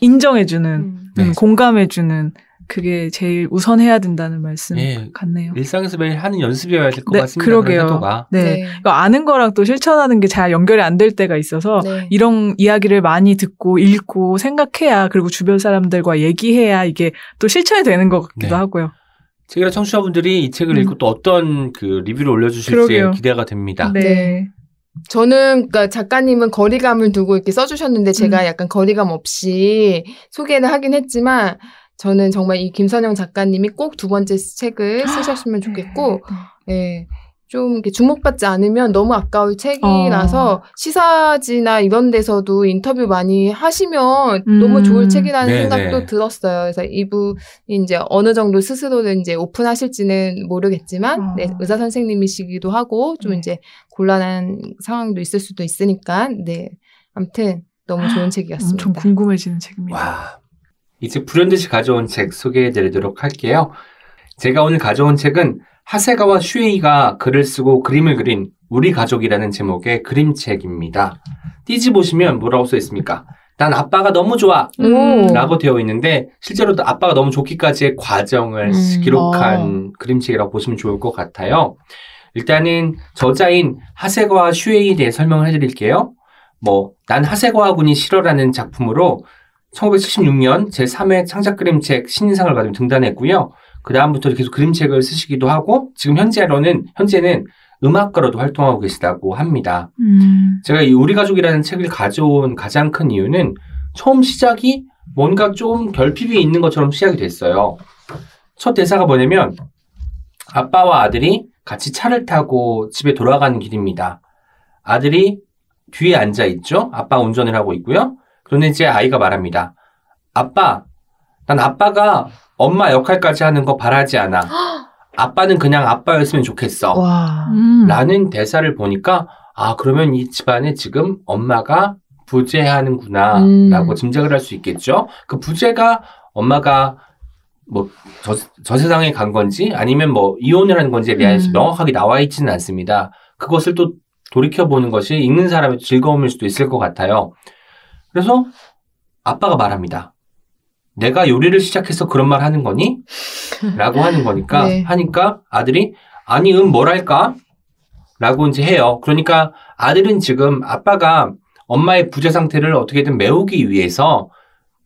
인정해주는 음. 네. 공감해주는 그게 제일 우선해야 된다는 말씀 예, 같네요. 일상에서 매일 하는 연습이어야 될 것 네, 같습니다. 그러게요. 네. 네. 그러니까 아는 거랑 또 실천하는 게 잘 연결이 안 될 때가 있어서 네. 이런 이야기를 많이 듣고 읽고 생각해야 그리고 주변 사람들과 얘기해야 이게 또 실천이 되는 것 같기도 네. 하고요. 책이라 청취자분들이 이 책을 음. 읽고 또 어떤 그 리뷰를 올려주실지 그러게요. 기대가 됩니다. 네. 네. 저는 그러니까 작가님은 거리감을 두고 이렇게 써주셨는데 제가 음. 약간 거리감 없이 소개를 하긴 했지만 저는 정말 이 김선영 작가님이 꼭 두 번째 책을 쓰셨으면 좋겠고, 예, 네, 좀 이렇게 주목받지 않으면 너무 아까울 책이라서 어. 시사지나 이런 데서도 인터뷰 많이 하시면 음. 너무 좋을 책이라는 네네. 생각도 들었어요. 그래서 이분이 이제 어느 정도 스스로를 이제 오픈하실지는 모르겠지만, 어. 네, 의사 선생님이시기도 하고, 좀 네. 이제 곤란한 상황도 있을 수도 있으니까, 네. 아무튼 너무 좋은 책이었습니다. 엄청 궁금해지는 책입니다. 와. 이제 불현듯이 가져온 책 소개해드리도록 할게요. 제가 오늘 가져온 책은 하세가와 슈에이가 글을 쓰고 그림을 그린 우리 가족이라는 제목의 그림책입니다. 띠지 보시면 뭐라고 써있습니까? 난 아빠가 너무 좋아 음. 라고 되어 있는데 실제로 아빠가 너무 좋기까지의 과정을 음. 기록한 아. 그림책이라고 보시면 좋을 것 같아요. 일단은 저자인 하세가와 슈에이에 대해 설명을 해드릴게요. 뭐 난 하세가와 군이 싫어라는 작품으로 천구백칠십육 년 제삼 회 창작 그림책 신인상을 받으며 등단했고요. 그 다음부터 계속 그림책을 쓰시기도 하고 지금 현재로는 현재는 음악가로도 활동하고 계시다고 합니다. 음. 제가 이 우리 가족이라는 책을 가져온 가장 큰 이유는 처음 시작이 뭔가 좀 결핍이 있는 것처럼 시작이 됐어요. 첫 대사가 뭐냐면 아빠와 아들이 같이 차를 타고 집에 돌아가는 길입니다. 아들이 뒤에 앉아 있죠. 아빠가 운전을 하고 있고요. 그런데 이제 아이가 말합니다. 아빠, 난 아빠가 엄마 역할까지 하는 거 바라지 않아. 아빠는 그냥 아빠였으면 좋겠어. 와, 음. 라는 대사를 보니까 아 그러면 이 집안에 지금 엄마가 부재하는구나 음. 라고 짐작을 할 수 있겠죠. 그 부재가 엄마가 뭐 저, 저 세상에 간 건지 아니면 뭐 이혼을 한 건지에 대해서 음. 명확하게 나와 있지는 않습니다. 그것을 또 돌이켜보는 것이 읽는 사람의 즐거움일 수도 있을 것 같아요. 그래서 아빠가 말합니다. 내가 요리를 시작해서 그런 말 하는 거니? 라고 하는 거니까, 네. 하니까 아들이, 아니, 음, 뭐랄까? 라고 이제 해요. 그러니까 아들은 지금 아빠가 엄마의 부재 상태를 어떻게든 메우기 위해서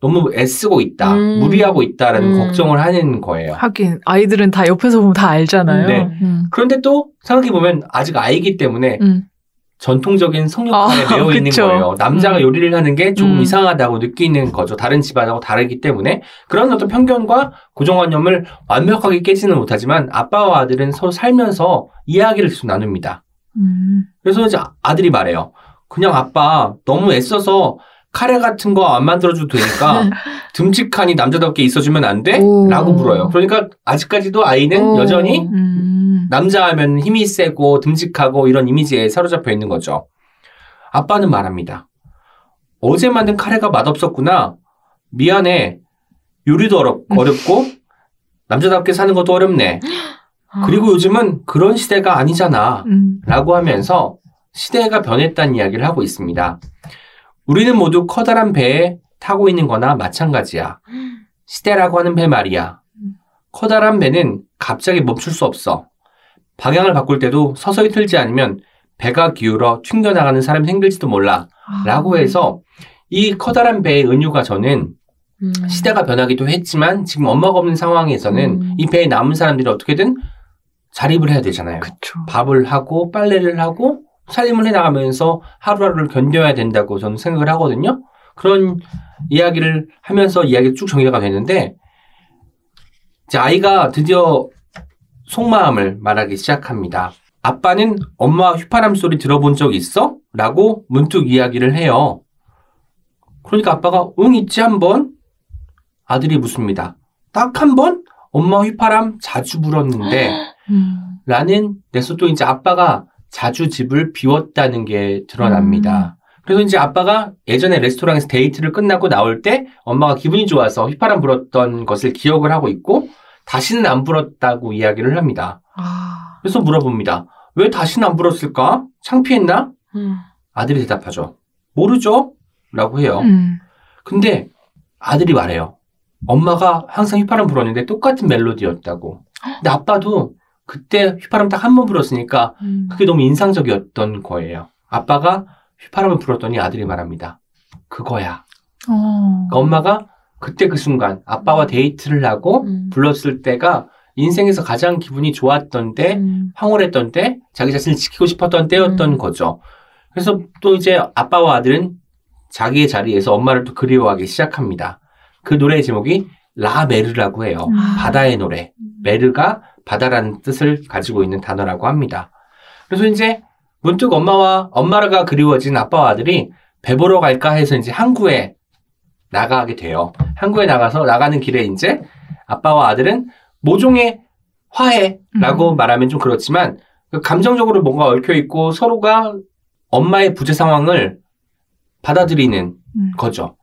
너무 애쓰고 있다, 음. 무리하고 있다라는 음. 걱정을 하는 거예요. 하긴, 아이들은 다 옆에서 보면 다 알잖아요. 네. 음. 그런데 또 생각해보면 아직 아이기 때문에 음. 전통적인 성역관에 아, 매여 있는 그쵸. 거예요. 남자가 음. 요리를 하는 게 조금 음. 이상하다고 느끼는 거죠. 다른 집안하고 다르기 때문에 그런 어떤 편견과 고정관념을 완벽하게 깨지는 못하지만 아빠와 아들은 서로 살면서 이야기를 계속 나눕니다. 음. 그래서 이제 아들이 말해요. 그냥 아빠 너무 애써서 카레 같은 거 안 만들어줘도 되니까 듬직하니 남자답게 있어주면 안 돼? 오. 라고 물어요. 그러니까 아직까지도 아이는 오. 여전히 음. 남자 하면 힘이 세고 듬직하고 이런 이미지에 사로잡혀 있는 거죠. 아빠는 말합니다. 어제 만든 카레가 맛없었구나. 미안해. 요리도 어렵, 어렵고 남자답게 사는 것도 어렵네. 그리고 요즘은 그런 시대가 아니잖아. 음. 라고 하면서 시대가 변했다는 이야기를 하고 있습니다. 우리는 모두 커다란 배에 타고 있는 거나 마찬가지야. 시대라고 하는 배 말이야. 커다란 배는 갑자기 멈출 수 없어. 방향을 바꿀 때도 서서히 틀지 않으면 배가 기울어 튕겨나가는 사람이 생길지도 몰라. 아, 라고 해서 이 커다란 배의 은유가 저는 음. 시대가 변하기도 했지만 지금 엄마가 없는 상황에서는 음. 이 배에 남은 사람들이 어떻게든 자립을 해야 되잖아요. 그쵸. 밥을 하고 빨래를 하고 살림을 해나가면서 하루하루를 견뎌야 된다고 저는 생각을 하거든요. 그런 이야기를 하면서 이야기가 쭉 정리가 되는데 이제 아이가 드디어 속마음을 말하기 시작합니다. 아빠는 엄마 휘파람 소리 들어본 적 있어? 라고 문득 이야기를 해요. 그러니까 아빠가 응 있지 한 번? 아들이 묻습니다. 딱 한 번? 엄마 휘파람 자주 불었는데 라는 내서 또 이제 아빠가 자주 집을 비웠다는 게 드러납니다. 음. 그래서 이제 아빠가 예전에 레스토랑에서 데이트를 끝나고 나올 때 엄마가 기분이 좋아서 휘파람 불었던 것을 기억을 하고 있고 다시는 안 불었다고 이야기를 합니다. 아. 그래서 물어봅니다. 왜 다시는 안 불었을까? 창피했나? 음. 아들이 대답하죠. 모르죠? 라고 해요. 음. 근데 아들이 말해요. 엄마가 항상 휘파람 불었는데 똑같은 멜로디였다고. 근데 아빠도 그때 휘파람 딱 한 번 불었으니까 음. 그게 너무 인상적이었던 거예요. 아빠가 휘파람을 불었더니 아들이 말합니다. 그거야. 어. 그러니까 엄마가 그때 그 순간 아빠와 데이트를 하고 음. 불렀을 때가 인생에서 가장 기분이 좋았던 때, 음. 황홀했던 때, 자기 자신을 지키고 싶었던 때였던 음. 거죠. 그래서 또 이제 아빠와 아들은 자기의 자리에서 엄마를 또 그리워하기 시작합니다. 그 노래의 제목이 라 메르라고 해요. 아. 바다의 노래. 메르가 바다라는 뜻을 가지고 있는 단어라고 합니다. 그래서 이제 문득 엄마와 엄마가 그리워진 아빠와 아들이 배 보러 갈까 해서 이제 항구에 나가게 돼요. 항구에 나가서 나가는 길에 이제 아빠와 아들은 모종의 화해라고 음. 말하면 좀 그렇지만 감정적으로 뭔가 얽혀 있고 서로가 엄마의 부재 상황을 받아들이는 음. 거죠.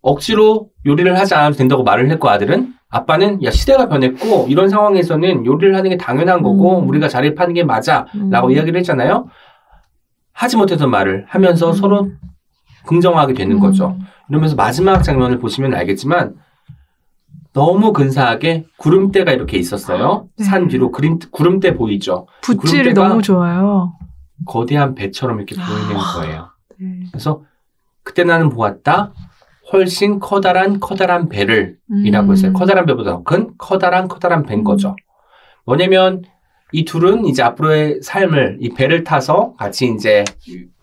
억지로 요리를 하지 않아도 된다고 말을 했고 아들은 아빠는 야 시대가 변했고 이런 상황에서는 요리를 하는 게 당연한 거고 음. 우리가 자립하는 게 맞아 음. 라고 이야기를 했잖아요. 하지 못했던 말을 하면서 음. 서로 긍정화하게 되는 음. 거죠. 이러면서 마지막 장면을 보시면 알겠지만 너무 근사하게 구름대가 이렇게 있었어요. 네. 산 뒤로 그림, 구름대 보이죠? 붓질이 너무 좋아요. 거대한 배처럼 이렇게 보이는 아. 거예요. 네. 그래서 그때 나는 보았다. 훨씬 커다란 커다란 배를 음. 이라고 했어요. 커다란 배보다 더 큰 커다란 커다란 배인 거죠. 뭐냐면 이 둘은 이제 앞으로의 삶을 이 배를 타서 같이 이제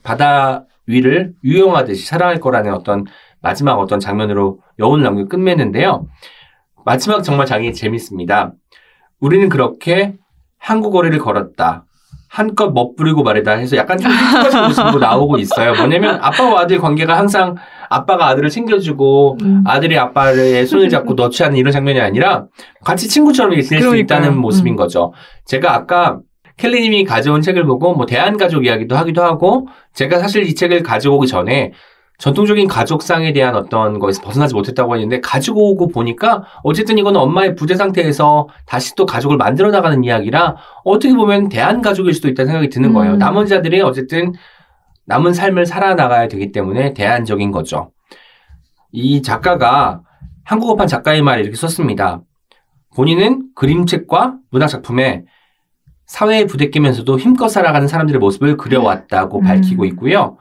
바다 위를 유영하듯이 살아갈 거라는 어떤 마지막 어떤 장면으로 여운을 남기고 끝맺는데요. 마지막 정말 장면이 재밌습니다. 우리는 그렇게 한국어를 걸었다. 한껏 멋부리고 말이다 해서 약간 좀 똑같은 모습으로 나오고 있어요. 뭐냐면 아빠와 아들 관계가 항상 아빠가 아들을 챙겨주고 음. 아들이 아빠의 손을 잡고 너치하는 이런 장면이 아니라 같이 친구처럼 지낼 그러니까요. 수 있다는 모습인 음. 거죠. 제가 아까 켈리님이 가져온 책을 보고 뭐 대한가족 이야기도 하기도 하고 제가 사실 이 책을 가져오기 전에 전통적인 가족상에 대한 어떤 거에서 벗어나지 못했다고 했는데 가지고 오고 보니까 어쨌든 이건 엄마의 부재 상태에서 다시 또 가족을 만들어 나가는 이야기라 어떻게 보면 대한가족일 수도 있다는 생각이 드는 거예요. 음. 남은 자들이 어쨌든 남은 삶을 살아나가야 되기 때문에 대안적인 거죠. 이 작가가 한국어판 작가의 말을 이렇게 썼습니다. 본인은 그림책과 문학작품에 사회에 부대끼면서도 힘껏 살아가는 사람들의 모습을 그려왔다고 음. 밝히고 있고요.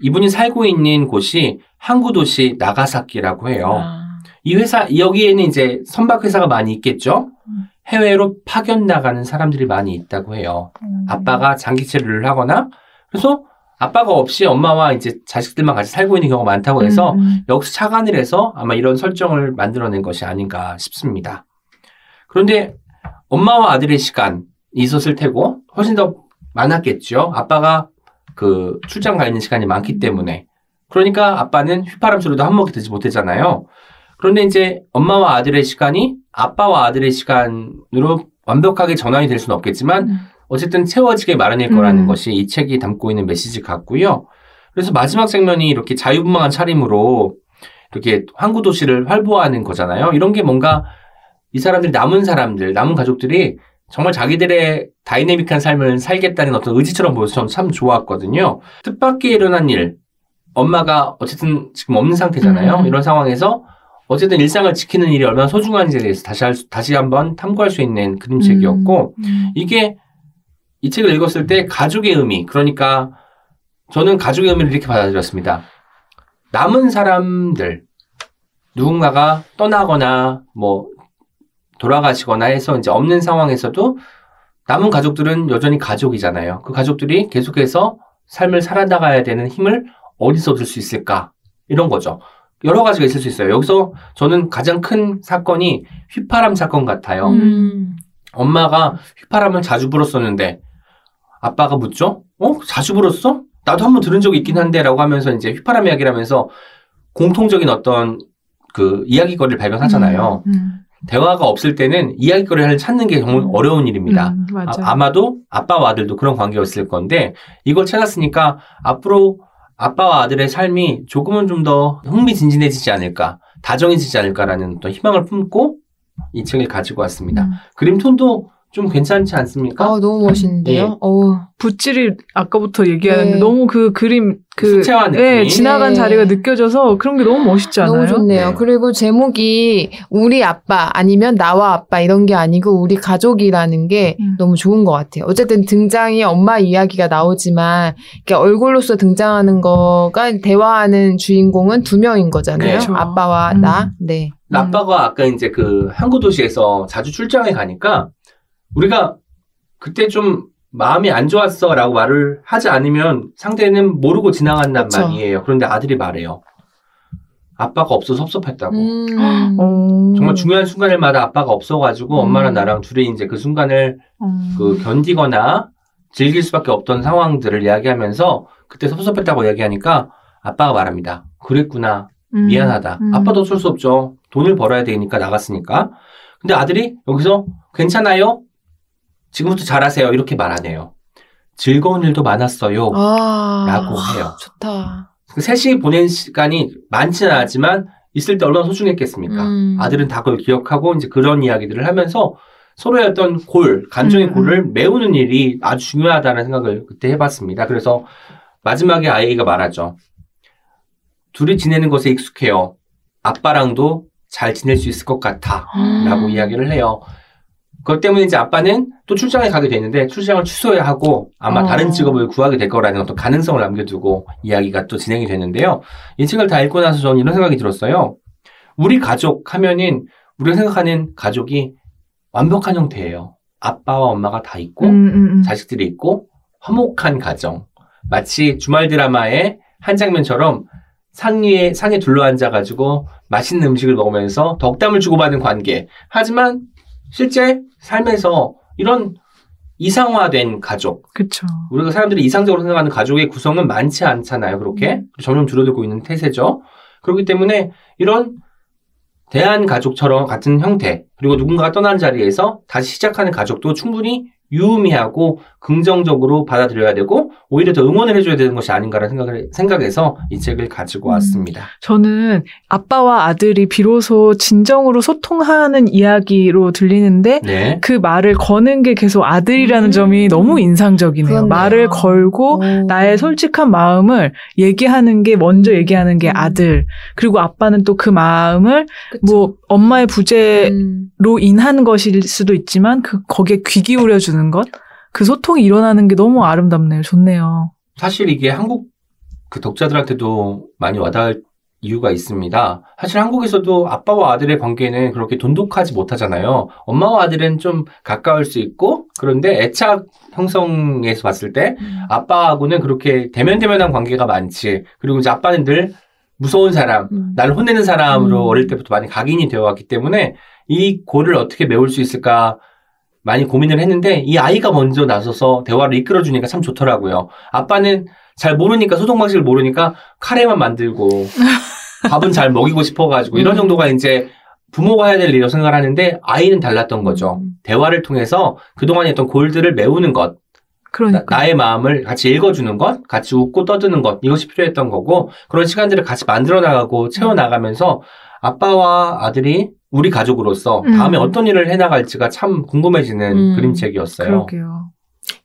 이분이 살고 있는 곳이 항구 도시 나가사키라고 해요. 아. 이 회사 여기에는 이제 선박 회사가 많이 있겠죠. 음. 해외로 파견 나가는 사람들이 많이 있다고 해요. 음. 아빠가 장기 체류를 하거나 그래서 아빠가 없이 엄마와 이제 자식들만 같이 살고 있는 경우가 많다고 해서 음. 여기서 착안을 해서 아마 이런 설정을 만들어낸 것이 아닌가 싶습니다. 그런데 엄마와 아들의 시간이 있었을 테고 훨씬 더 많았겠죠. 아빠가 그 출장 가 있는 시간이 많기 때문에 그러니까 아빠는 휘파람 소리도 한 먹이 듣지 못했잖아요. 그런데 이제 엄마와 아들의 시간이 아빠와 아들의 시간으로 완벽하게 전환이 될 수는 없겠지만 음. 어쨌든 채워지게 마련일 거라는 음. 것이 이 책이 담고 있는 메시지 같고요. 그래서 마지막 장면이 이렇게 자유분방한 차림으로 이렇게 항구 도시를 활보하는 거잖아요. 이런 게 뭔가 이 사람들이 남은 사람들, 남은 가족들이 정말 자기들의 다이내믹한 삶을 살겠다는 어떤 의지처럼 보여서 저는 참 좋았거든요. 뜻밖의 일어난 일, 엄마가 어쨌든 지금 없는 상태잖아요. 음. 이런 상황에서 어쨌든 일상을 지키는 일이 얼마나 소중한지에 대해서 다시, 할 수, 다시 한번 탐구할 수 있는 그림책이었고 음. 음. 이게 이 책을 읽었을 때 가족의 의미, 그러니까 저는 가족의 의미를 이렇게 받아들였습니다. 남은 사람들, 누군가가 떠나거나 뭐 돌아가시거나 해서 이제 없는 상황에서도 남은 가족들은 여전히 가족이잖아요. 그 가족들이 계속해서 삶을 살아나가야 되는 힘을 어디서 얻을 수 있을까? 이런 거죠. 여러 가지가 있을 수 있어요. 여기서 저는 가장 큰 사건이 휘파람 사건 같아요. 음. 엄마가 휘파람을 자주 불었었는데 아빠가 묻죠? 어? 자주 불었어? 나도 한번 들은 적이 있긴 한데 라고 하면서 이제 휘파람 이야기를 하면서 공통적인 어떤 그 이야기거리를 발견하잖아요. 음. 음. 대화가 없을 때는 이야기거리를 찾는 게 정말 어려운 일입니다. 음, 아, 아마도 아빠와 아들도 그런 관계였을 건데 이걸 찾았으니까 앞으로 아빠와 아들의 삶이 조금은 좀 더 흥미진진해지지 않을까, 다정해지지 않을까라는 어떤 희망을 품고 이 책을 가지고 왔습니다. 음. 그림 톤도 좀 괜찮지 않습니까? 아, 너무 멋있는데요. 어, 붓질이 아까부터 얘기하는데 네. 너무 그 그림 그 수채화 느낌이 네, 지나간 네. 자리가 느껴져서 그런 게 너무 멋있지 않아요? 너무 좋네요. 네. 그리고 제목이 우리 아빠 아니면 나와 아빠 이런 게 아니고 우리 가족이라는 게 음. 너무 좋은 것 같아요. 어쨌든 등장이 엄마 이야기가 나오지만 이렇게 얼굴로서 등장하는 거가 대화하는 주인공은 두 명인 거잖아요. 그렇죠. 아빠와 음. 나. 네. 음. 아빠가 아까 이제 그 항구 도시에서 자주 출장에 가니까 우리가 그때 좀 마음이 안 좋았어 라고 말을 하지 않으면 상대는 모르고 지나간단 그쵸. 말이에요. 그런데 아들이 말해요. 아빠가 없어서 섭섭했다고. 음. 정말 중요한 순간마다 아빠가 없어가지고 음. 엄마랑 나랑 둘이 이제 그 순간을 음. 그 견디거나 즐길 수밖에 없던 상황들을 이야기하면서 그때 섭섭했다고 이야기하니까 아빠가 말합니다. 그랬구나. 음. 미안하다. 음. 아빠도 어쩔 수 없죠. 돈을 벌어야 되니까 나갔으니까. 근데 아들이 여기서 괜찮아요? 지금부터 잘하세요. 이렇게 말하네요. 즐거운 일도 많았어요. 아, 라고 해요. 좋다. 셋이 보낸 시간이 많지는 않았지만 있을 때 얼마나 소중했겠습니까? 음. 아들은 다 그걸 기억하고 이제 그런 이야기들을 하면서 서로의 어떤 골, 감정의 음. 골을 메우는 일이 아주 중요하다는 생각을 그때 해봤습니다. 그래서 마지막에 아이가 말하죠. 둘이 지내는 것에 익숙해요. 아빠랑도 잘 지낼 수 있을 것 같아 라고 이야기를 해요. 그것 때문에 이제 아빠는 또 출장에 가게 되는데 출장을 취소해야 하고 아마 어. 다른 직업을 구하게 될 거라는 어떤 가능성을 남겨두고 이야기가 또 진행이 되는데요. 이 책을 다 읽고 나서 저는 이런 생각이 들었어요. 우리 가족 하면은 우리가 생각하는 가족이 완벽한 형태예요. 아빠와 엄마가 다 있고 음, 음, 음. 자식들이 있고 화목한 가정. 마치 주말 드라마의 한 장면처럼 상위에, 상에 둘러앉아가지고 맛있는 음식을 먹으면서 덕담을 주고받는 관계. 하지만 실제 삶에서 이런 이상화된 가족. 그쵸. 우리가 사람들이 이상적으로 생각하는 가족의 구성은 많지 않잖아요. 그렇게 점점 줄어들고 있는 태세죠. 그렇기 때문에 이런 대한가족처럼 같은 형태 그리고 누군가가 떠난 자리에서 다시 시작하는 가족도 충분히 유의미하고 긍정적으로 받아들여야 되고 오히려 더 응원을 해줘야 되는 것이 아닌가라는 생각을, 생각해서 이 책을 가지고 왔습니다. 음, 저는 아빠와 아들이 비로소 진정으로 소통하는 이야기로 들리는데 네. 그 말을 거는 게 계속 아들이라는 음. 점이 너무 인상적이네요. 그렇네요. 말을 걸고 오. 나의 솔직한 마음을 얘기하는 게 먼저 얘기하는 게 음. 아들 그리고 아빠는 또 그 마음을 그쵸. 뭐 엄마의 부재로 음. 인한 것일 수도 있지만 그 거기에 귀 기울여주는 것? 그 소통이 일어나는 게 너무 아름답네요. 좋네요. 사실 이게 한국 그 독자들한테도 많이 와닿을 이유가 있습니다. 사실 한국에서도 아빠와 아들의 관계는 그렇게 돈독하지 못하잖아요. 엄마와 아들은 좀 가까울 수 있고 그런데 애착 형성에서 봤을 때 아빠하고는 그렇게 대면대면한 관계가 많지. 그리고 이제 아빠는 늘 무서운 사람, 음. 나를 혼내는 사람으로 음. 어릴 때부터 많이 각인이 되어 왔기 때문에 이 골을 어떻게 메울 수 있을까 많이 고민을 했는데 이 아이가 먼저 나서서 대화를 이끌어주니까 참 좋더라고요. 아빠는 잘 모르니까 소통 방식을 모르니까 카레만 만들고 밥은 잘 먹이고 싶어가지고 이런 정도가 이제 부모가 해야 될 일이라고 생각을 하는데 아이는 달랐던 거죠. 대화를 통해서 그동안 했던 골들을 메우는 것. 그러니까. 나, 나의 마음을 같이 읽어주는 것, 같이 웃고 떠드는 것 이것이 필요했던 거고 그런 시간들을 같이 만들어나가고 채워나가면서 아빠와 아들이 우리 가족으로서 다음에 음. 어떤 일을 해나갈지가 참 궁금해지는 음. 그림책이었어요. 그러게요.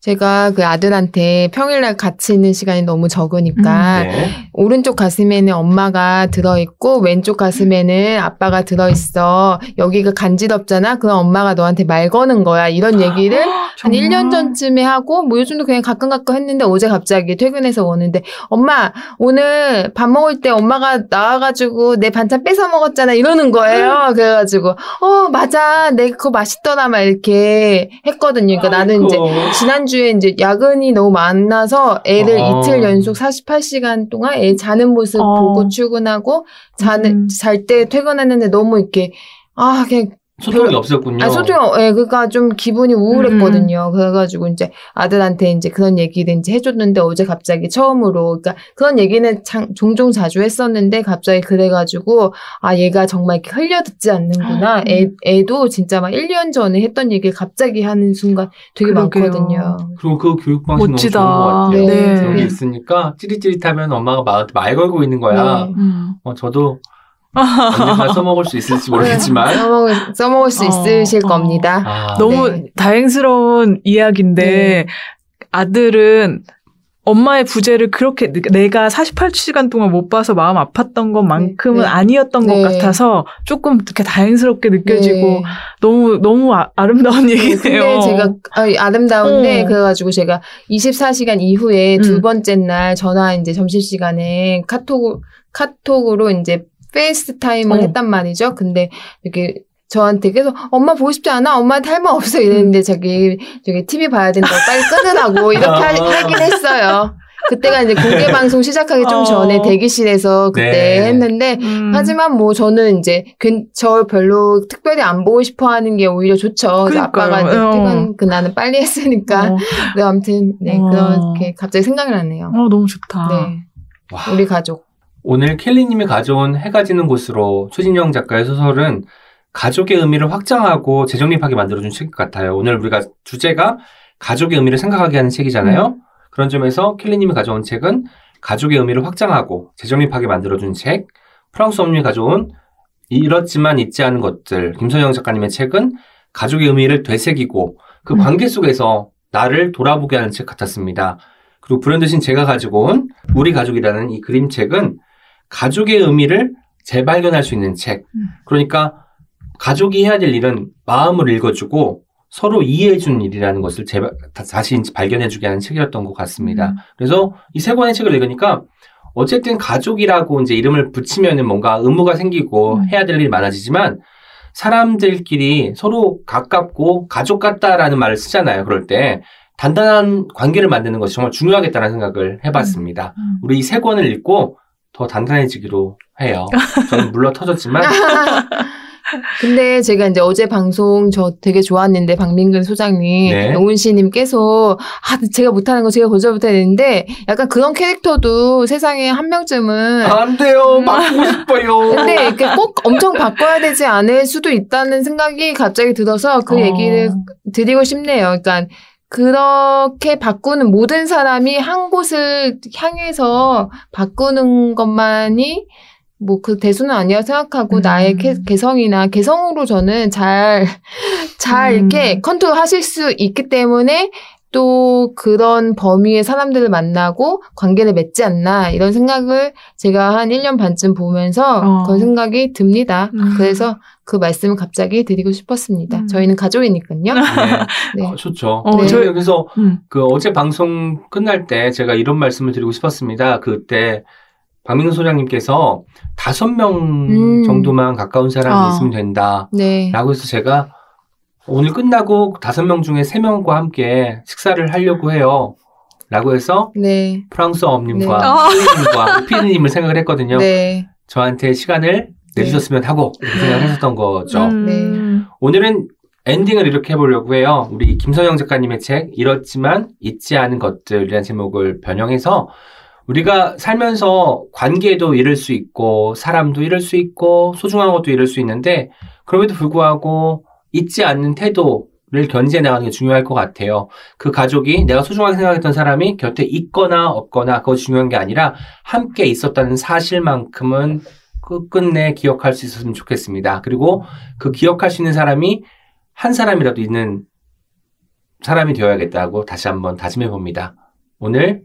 제가 그 아들한테 평일날 같이 있는 시간이 너무 적으니까 음. 네. 오른쪽 가슴에는 엄마가 들어있고 왼쪽 가슴에는 아빠가 들어있어. 여기가 간지럽잖아. 그럼 엄마가 너한테 말 거는 거야. 이런 얘기를 아, 한 일 년 전쯤에 하고 뭐 요즘도 그냥 가끔 가끔 했는데 어제 갑자기 퇴근해서 오는데 엄마 오늘 밥 먹을 때 엄마가 나와가지고 내 반찬 뺏어 먹었잖아. 이러는 거예요. 그래가지고 어 맞아. 내 그거 맛있더라. 막 이렇게 했거든요. 그러니까 아이고. 나는 이제 지난주에 이제 야근이 너무 많아서 애를 어. 이틀 연속 사십팔 시간 동안 애 자는 모습 어. 보고 출근하고 자는 음. 잘 때 퇴근했는데 너무 이렇게 아 그냥 소통이 별로, 없었군요. 아, 소통이 예, 그러니까 좀 기분이 우울했거든요. 음. 그래가지고 이제 아들한테 이제 그런 얘기를 이제 해줬는데 어제 갑자기 처음으로 그러니까 그런 얘기는 참, 종종 자주 했었는데 갑자기 그래가지고 아 얘가 정말 이렇게 흘려듣지 않는구나. 음. 애, 애도 진짜 막 일 년 전에 했던 얘기를 갑자기 하는 순간 되게 그러게요. 많거든요. 그리고 그 교육 방식 멋지다. 너무 좋은 것 같아요. 네. 그런 게 있으니까 찌릿찌릿하면 엄마가 말, 말 걸고 있는 거야. 네. 음. 어, 저도 언젠가 써먹을 수 있을지 모르겠지만 써먹을, 써먹을 수 있으실 어, 어. 겁니다. 아, 너무 네. 다행스러운 이야기인데 네. 아들은 엄마의 부재를 그렇게 내가 사십팔 시간 동안 못 봐서 마음 아팠던 것만큼은 네. 아니었던 네. 것 같아서 조금 이렇게 다행스럽게 느껴지고 네. 너무 너무 아, 아름다운 얘기네요. 근데 제가 아, 아름다운데 어. 그래가지고 제가 이십사 시간 이후에 음. 두 번째 날 전화 이제 점심시간에 카톡 카톡으로 이제 페이스타임을 어. 했단 말이죠. 근데 이렇게 저한테 계속 엄마 보고 싶지 않아? 엄마한테 할 말 없어 이랬는데 저기 저기 티비 봐야 된다고 빨리 끊으라고 이렇게 하, 하긴 했어요. 그때가 이제 공개 방송 시작하기 좀 전에 대기실에서 그때 네. 했는데 음. 하지만 뭐 저는 이제 저 별로 특별히 안 보고 싶어하는 게 오히려 좋죠. 그래서 아빠가 이제 퇴근 그날은 빨리 했으니까. 어. 네, 아무튼 네 어. 그렇게 갑자기 생각이 나네요. 어, 너무 좋다. 네. 와. 우리 가족. 오늘 켈리님이 가져온 해가 지는 곳으로 최진영 작가의 소설은 가족의 의미를 확장하고 재정립하게 만들어준 책 같아요. 오늘 우리가 주제가 가족의 의미를 생각하게 하는 책이잖아요. 음. 그런 점에서 켈리님이 가져온 책은 가족의 의미를 확장하고 재정립하게 만들어준 책, 프랑스 엄님이 가져온 잃었지만 잊지 않은 것들, 김선영 작가님의 책은 가족의 의미를 되새기고 그 관계 속에서 나를 돌아보게 하는 책 같았습니다. 그리고 불현듯신 제가 가지고 온 우리 가족이라는 이 그림책은 가족의 의미를 재발견할 수 있는 책. 그러니까 가족이 해야 될 일은 마음을 읽어주고 서로 이해해주는 일이라는 것을 재발, 다시 발견해주게 하는 책이었던 것 같습니다. 그래서 이 세 권의 책을 읽으니까 어쨌든 가족이라고 이제 이름을 붙이면은 뭔가 의무가 생기고 해야 될 일이 많아지지만 사람들끼리 서로 가깝고 가족 같다라는 말을 쓰잖아요. 그럴 때 단단한 관계를 만드는 것이 정말 중요하겠다는 생각을 해봤습니다. 우리 이 세 권을 읽고 더 단단해지기로 해요. 저는 물러 터졌지만. 근데 제가 이제 어제 방송 저 되게 좋았는데 박민근 소장님, 네. 오은씨님께서 아 제가 못하는 거 제가 고쳐 못했는데 약간 그런 캐릭터도 세상에 한 명쯤은 안 돼요. 바꾸고 싶어요. 근데 이렇게 꼭 엄청 바꿔야 되지 않을 수도 있다는 생각이 갑자기 들어서 그 어. 얘기를 드리고 싶네요. 그러니까 그렇게 바꾸는 모든 사람이 한 곳을 향해서 바꾸는 것만이 뭐 그 대수는 아니라 생각하고 음. 나의 개, 개성이나 개성으로 저는 잘, 잘 음. 이렇게 컨트롤 하실 수 있기 때문에 또 그런 범위의 사람들을 만나고 관계를 맺지 않나 이런 생각을 제가 한 일 년 반쯤 보면서 어. 그런 생각이 듭니다. 음. 그래서 그 말씀을 갑자기 드리고 싶었습니다. 음. 저희는 가족이니까요. 네. 네. 어, 좋죠. 어, 네. 저희 여기서 음. 그 어제 방송 끝날 때 제가 이런 말씀을 드리고 싶었습니다. 그때 박민근 소장님께서 다섯 명 음. 정도만 가까운 사람이 어. 있으면 된다. 네. 라고 해서 제가 오늘 끝나고 다섯 명 중에 세 명과 함께 식사를 하려고 해요. 라고 해서 네. 프랑스어님과 네. 어. 피디님과 피디님을 생각을 했거든요. 네. 저한테 시간을 내주셨으면 네. 하고 생각을 했었던 거죠. 음. 네. 오늘은 엔딩을 이렇게 해보려고 해요. 우리 김선영 작가님의 책 잃었지만 잊지 않은 것들이라는 제목을 변형해서 우리가 살면서 관계도 잃을 수 있고 사람도 잃을 수 있고 소중한 것도 잃을 수 있는데 그럼에도 불구하고 잊지 않는 태도를 견지해 나가는 게 중요할 것 같아요. 그 가족이 내가 소중하게 생각했던 사람이 곁에 있거나 없거나 그거 중요한 게 아니라 함께 있었다는 사실만큼은 끝끝내 기억할 수 있었으면 좋겠습니다. 그리고 그 기억할 수 있는 사람이 한 사람이라도 있는 사람이 되어야겠다고 다시 한번 다짐해봅니다. 오늘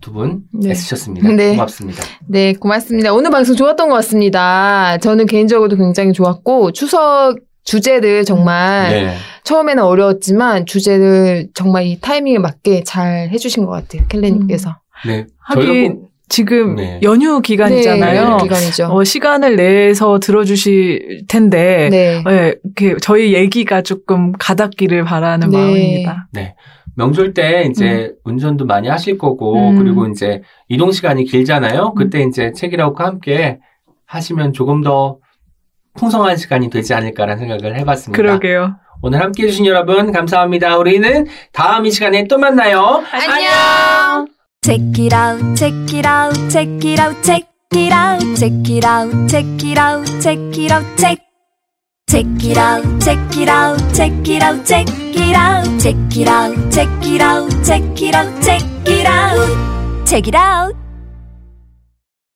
두 분 네. 애쓰셨습니다. 네. 고맙습니다. 네, 고맙습니다. 오늘 방송 좋았던 것 같습니다. 저는 개인적으로도 굉장히 좋았고 추석 주제를 정말 네. 처음에는 어려웠지만 주제를 정말 이 타이밍에 맞게 잘 해주신 것 같아요. 켈리님께서. 음. 네. 하긴 지금 네. 연휴 기간이잖아요. 네, 연휴 기간이죠. 어, 시간을 내서 들어주실 텐데 네. 네, 이렇게 저희 얘기가 조금 가닿기를 바라는 네. 마음입니다. 네. 명절 때 이제 음. 운전도 많이 하실 거고 음. 그리고 이제 이동 시간이 길잖아요. 그때 음. 이제 책이라고 함께 하시면 조금 더 풍성한 시간이 되지 않을까라는 생각을 해봤습니다. 그러게요. 오늘 함께 해주신 여러분 감사합니다. 우리는 다음 이 시간에 또 만나요. 안녕. Check it out, check it out, check it out, check it out, check it out, check it out, check it out, check. Check it out, check it out, check it out, check it out, check it out, check it out, check it out, check it out, check it out.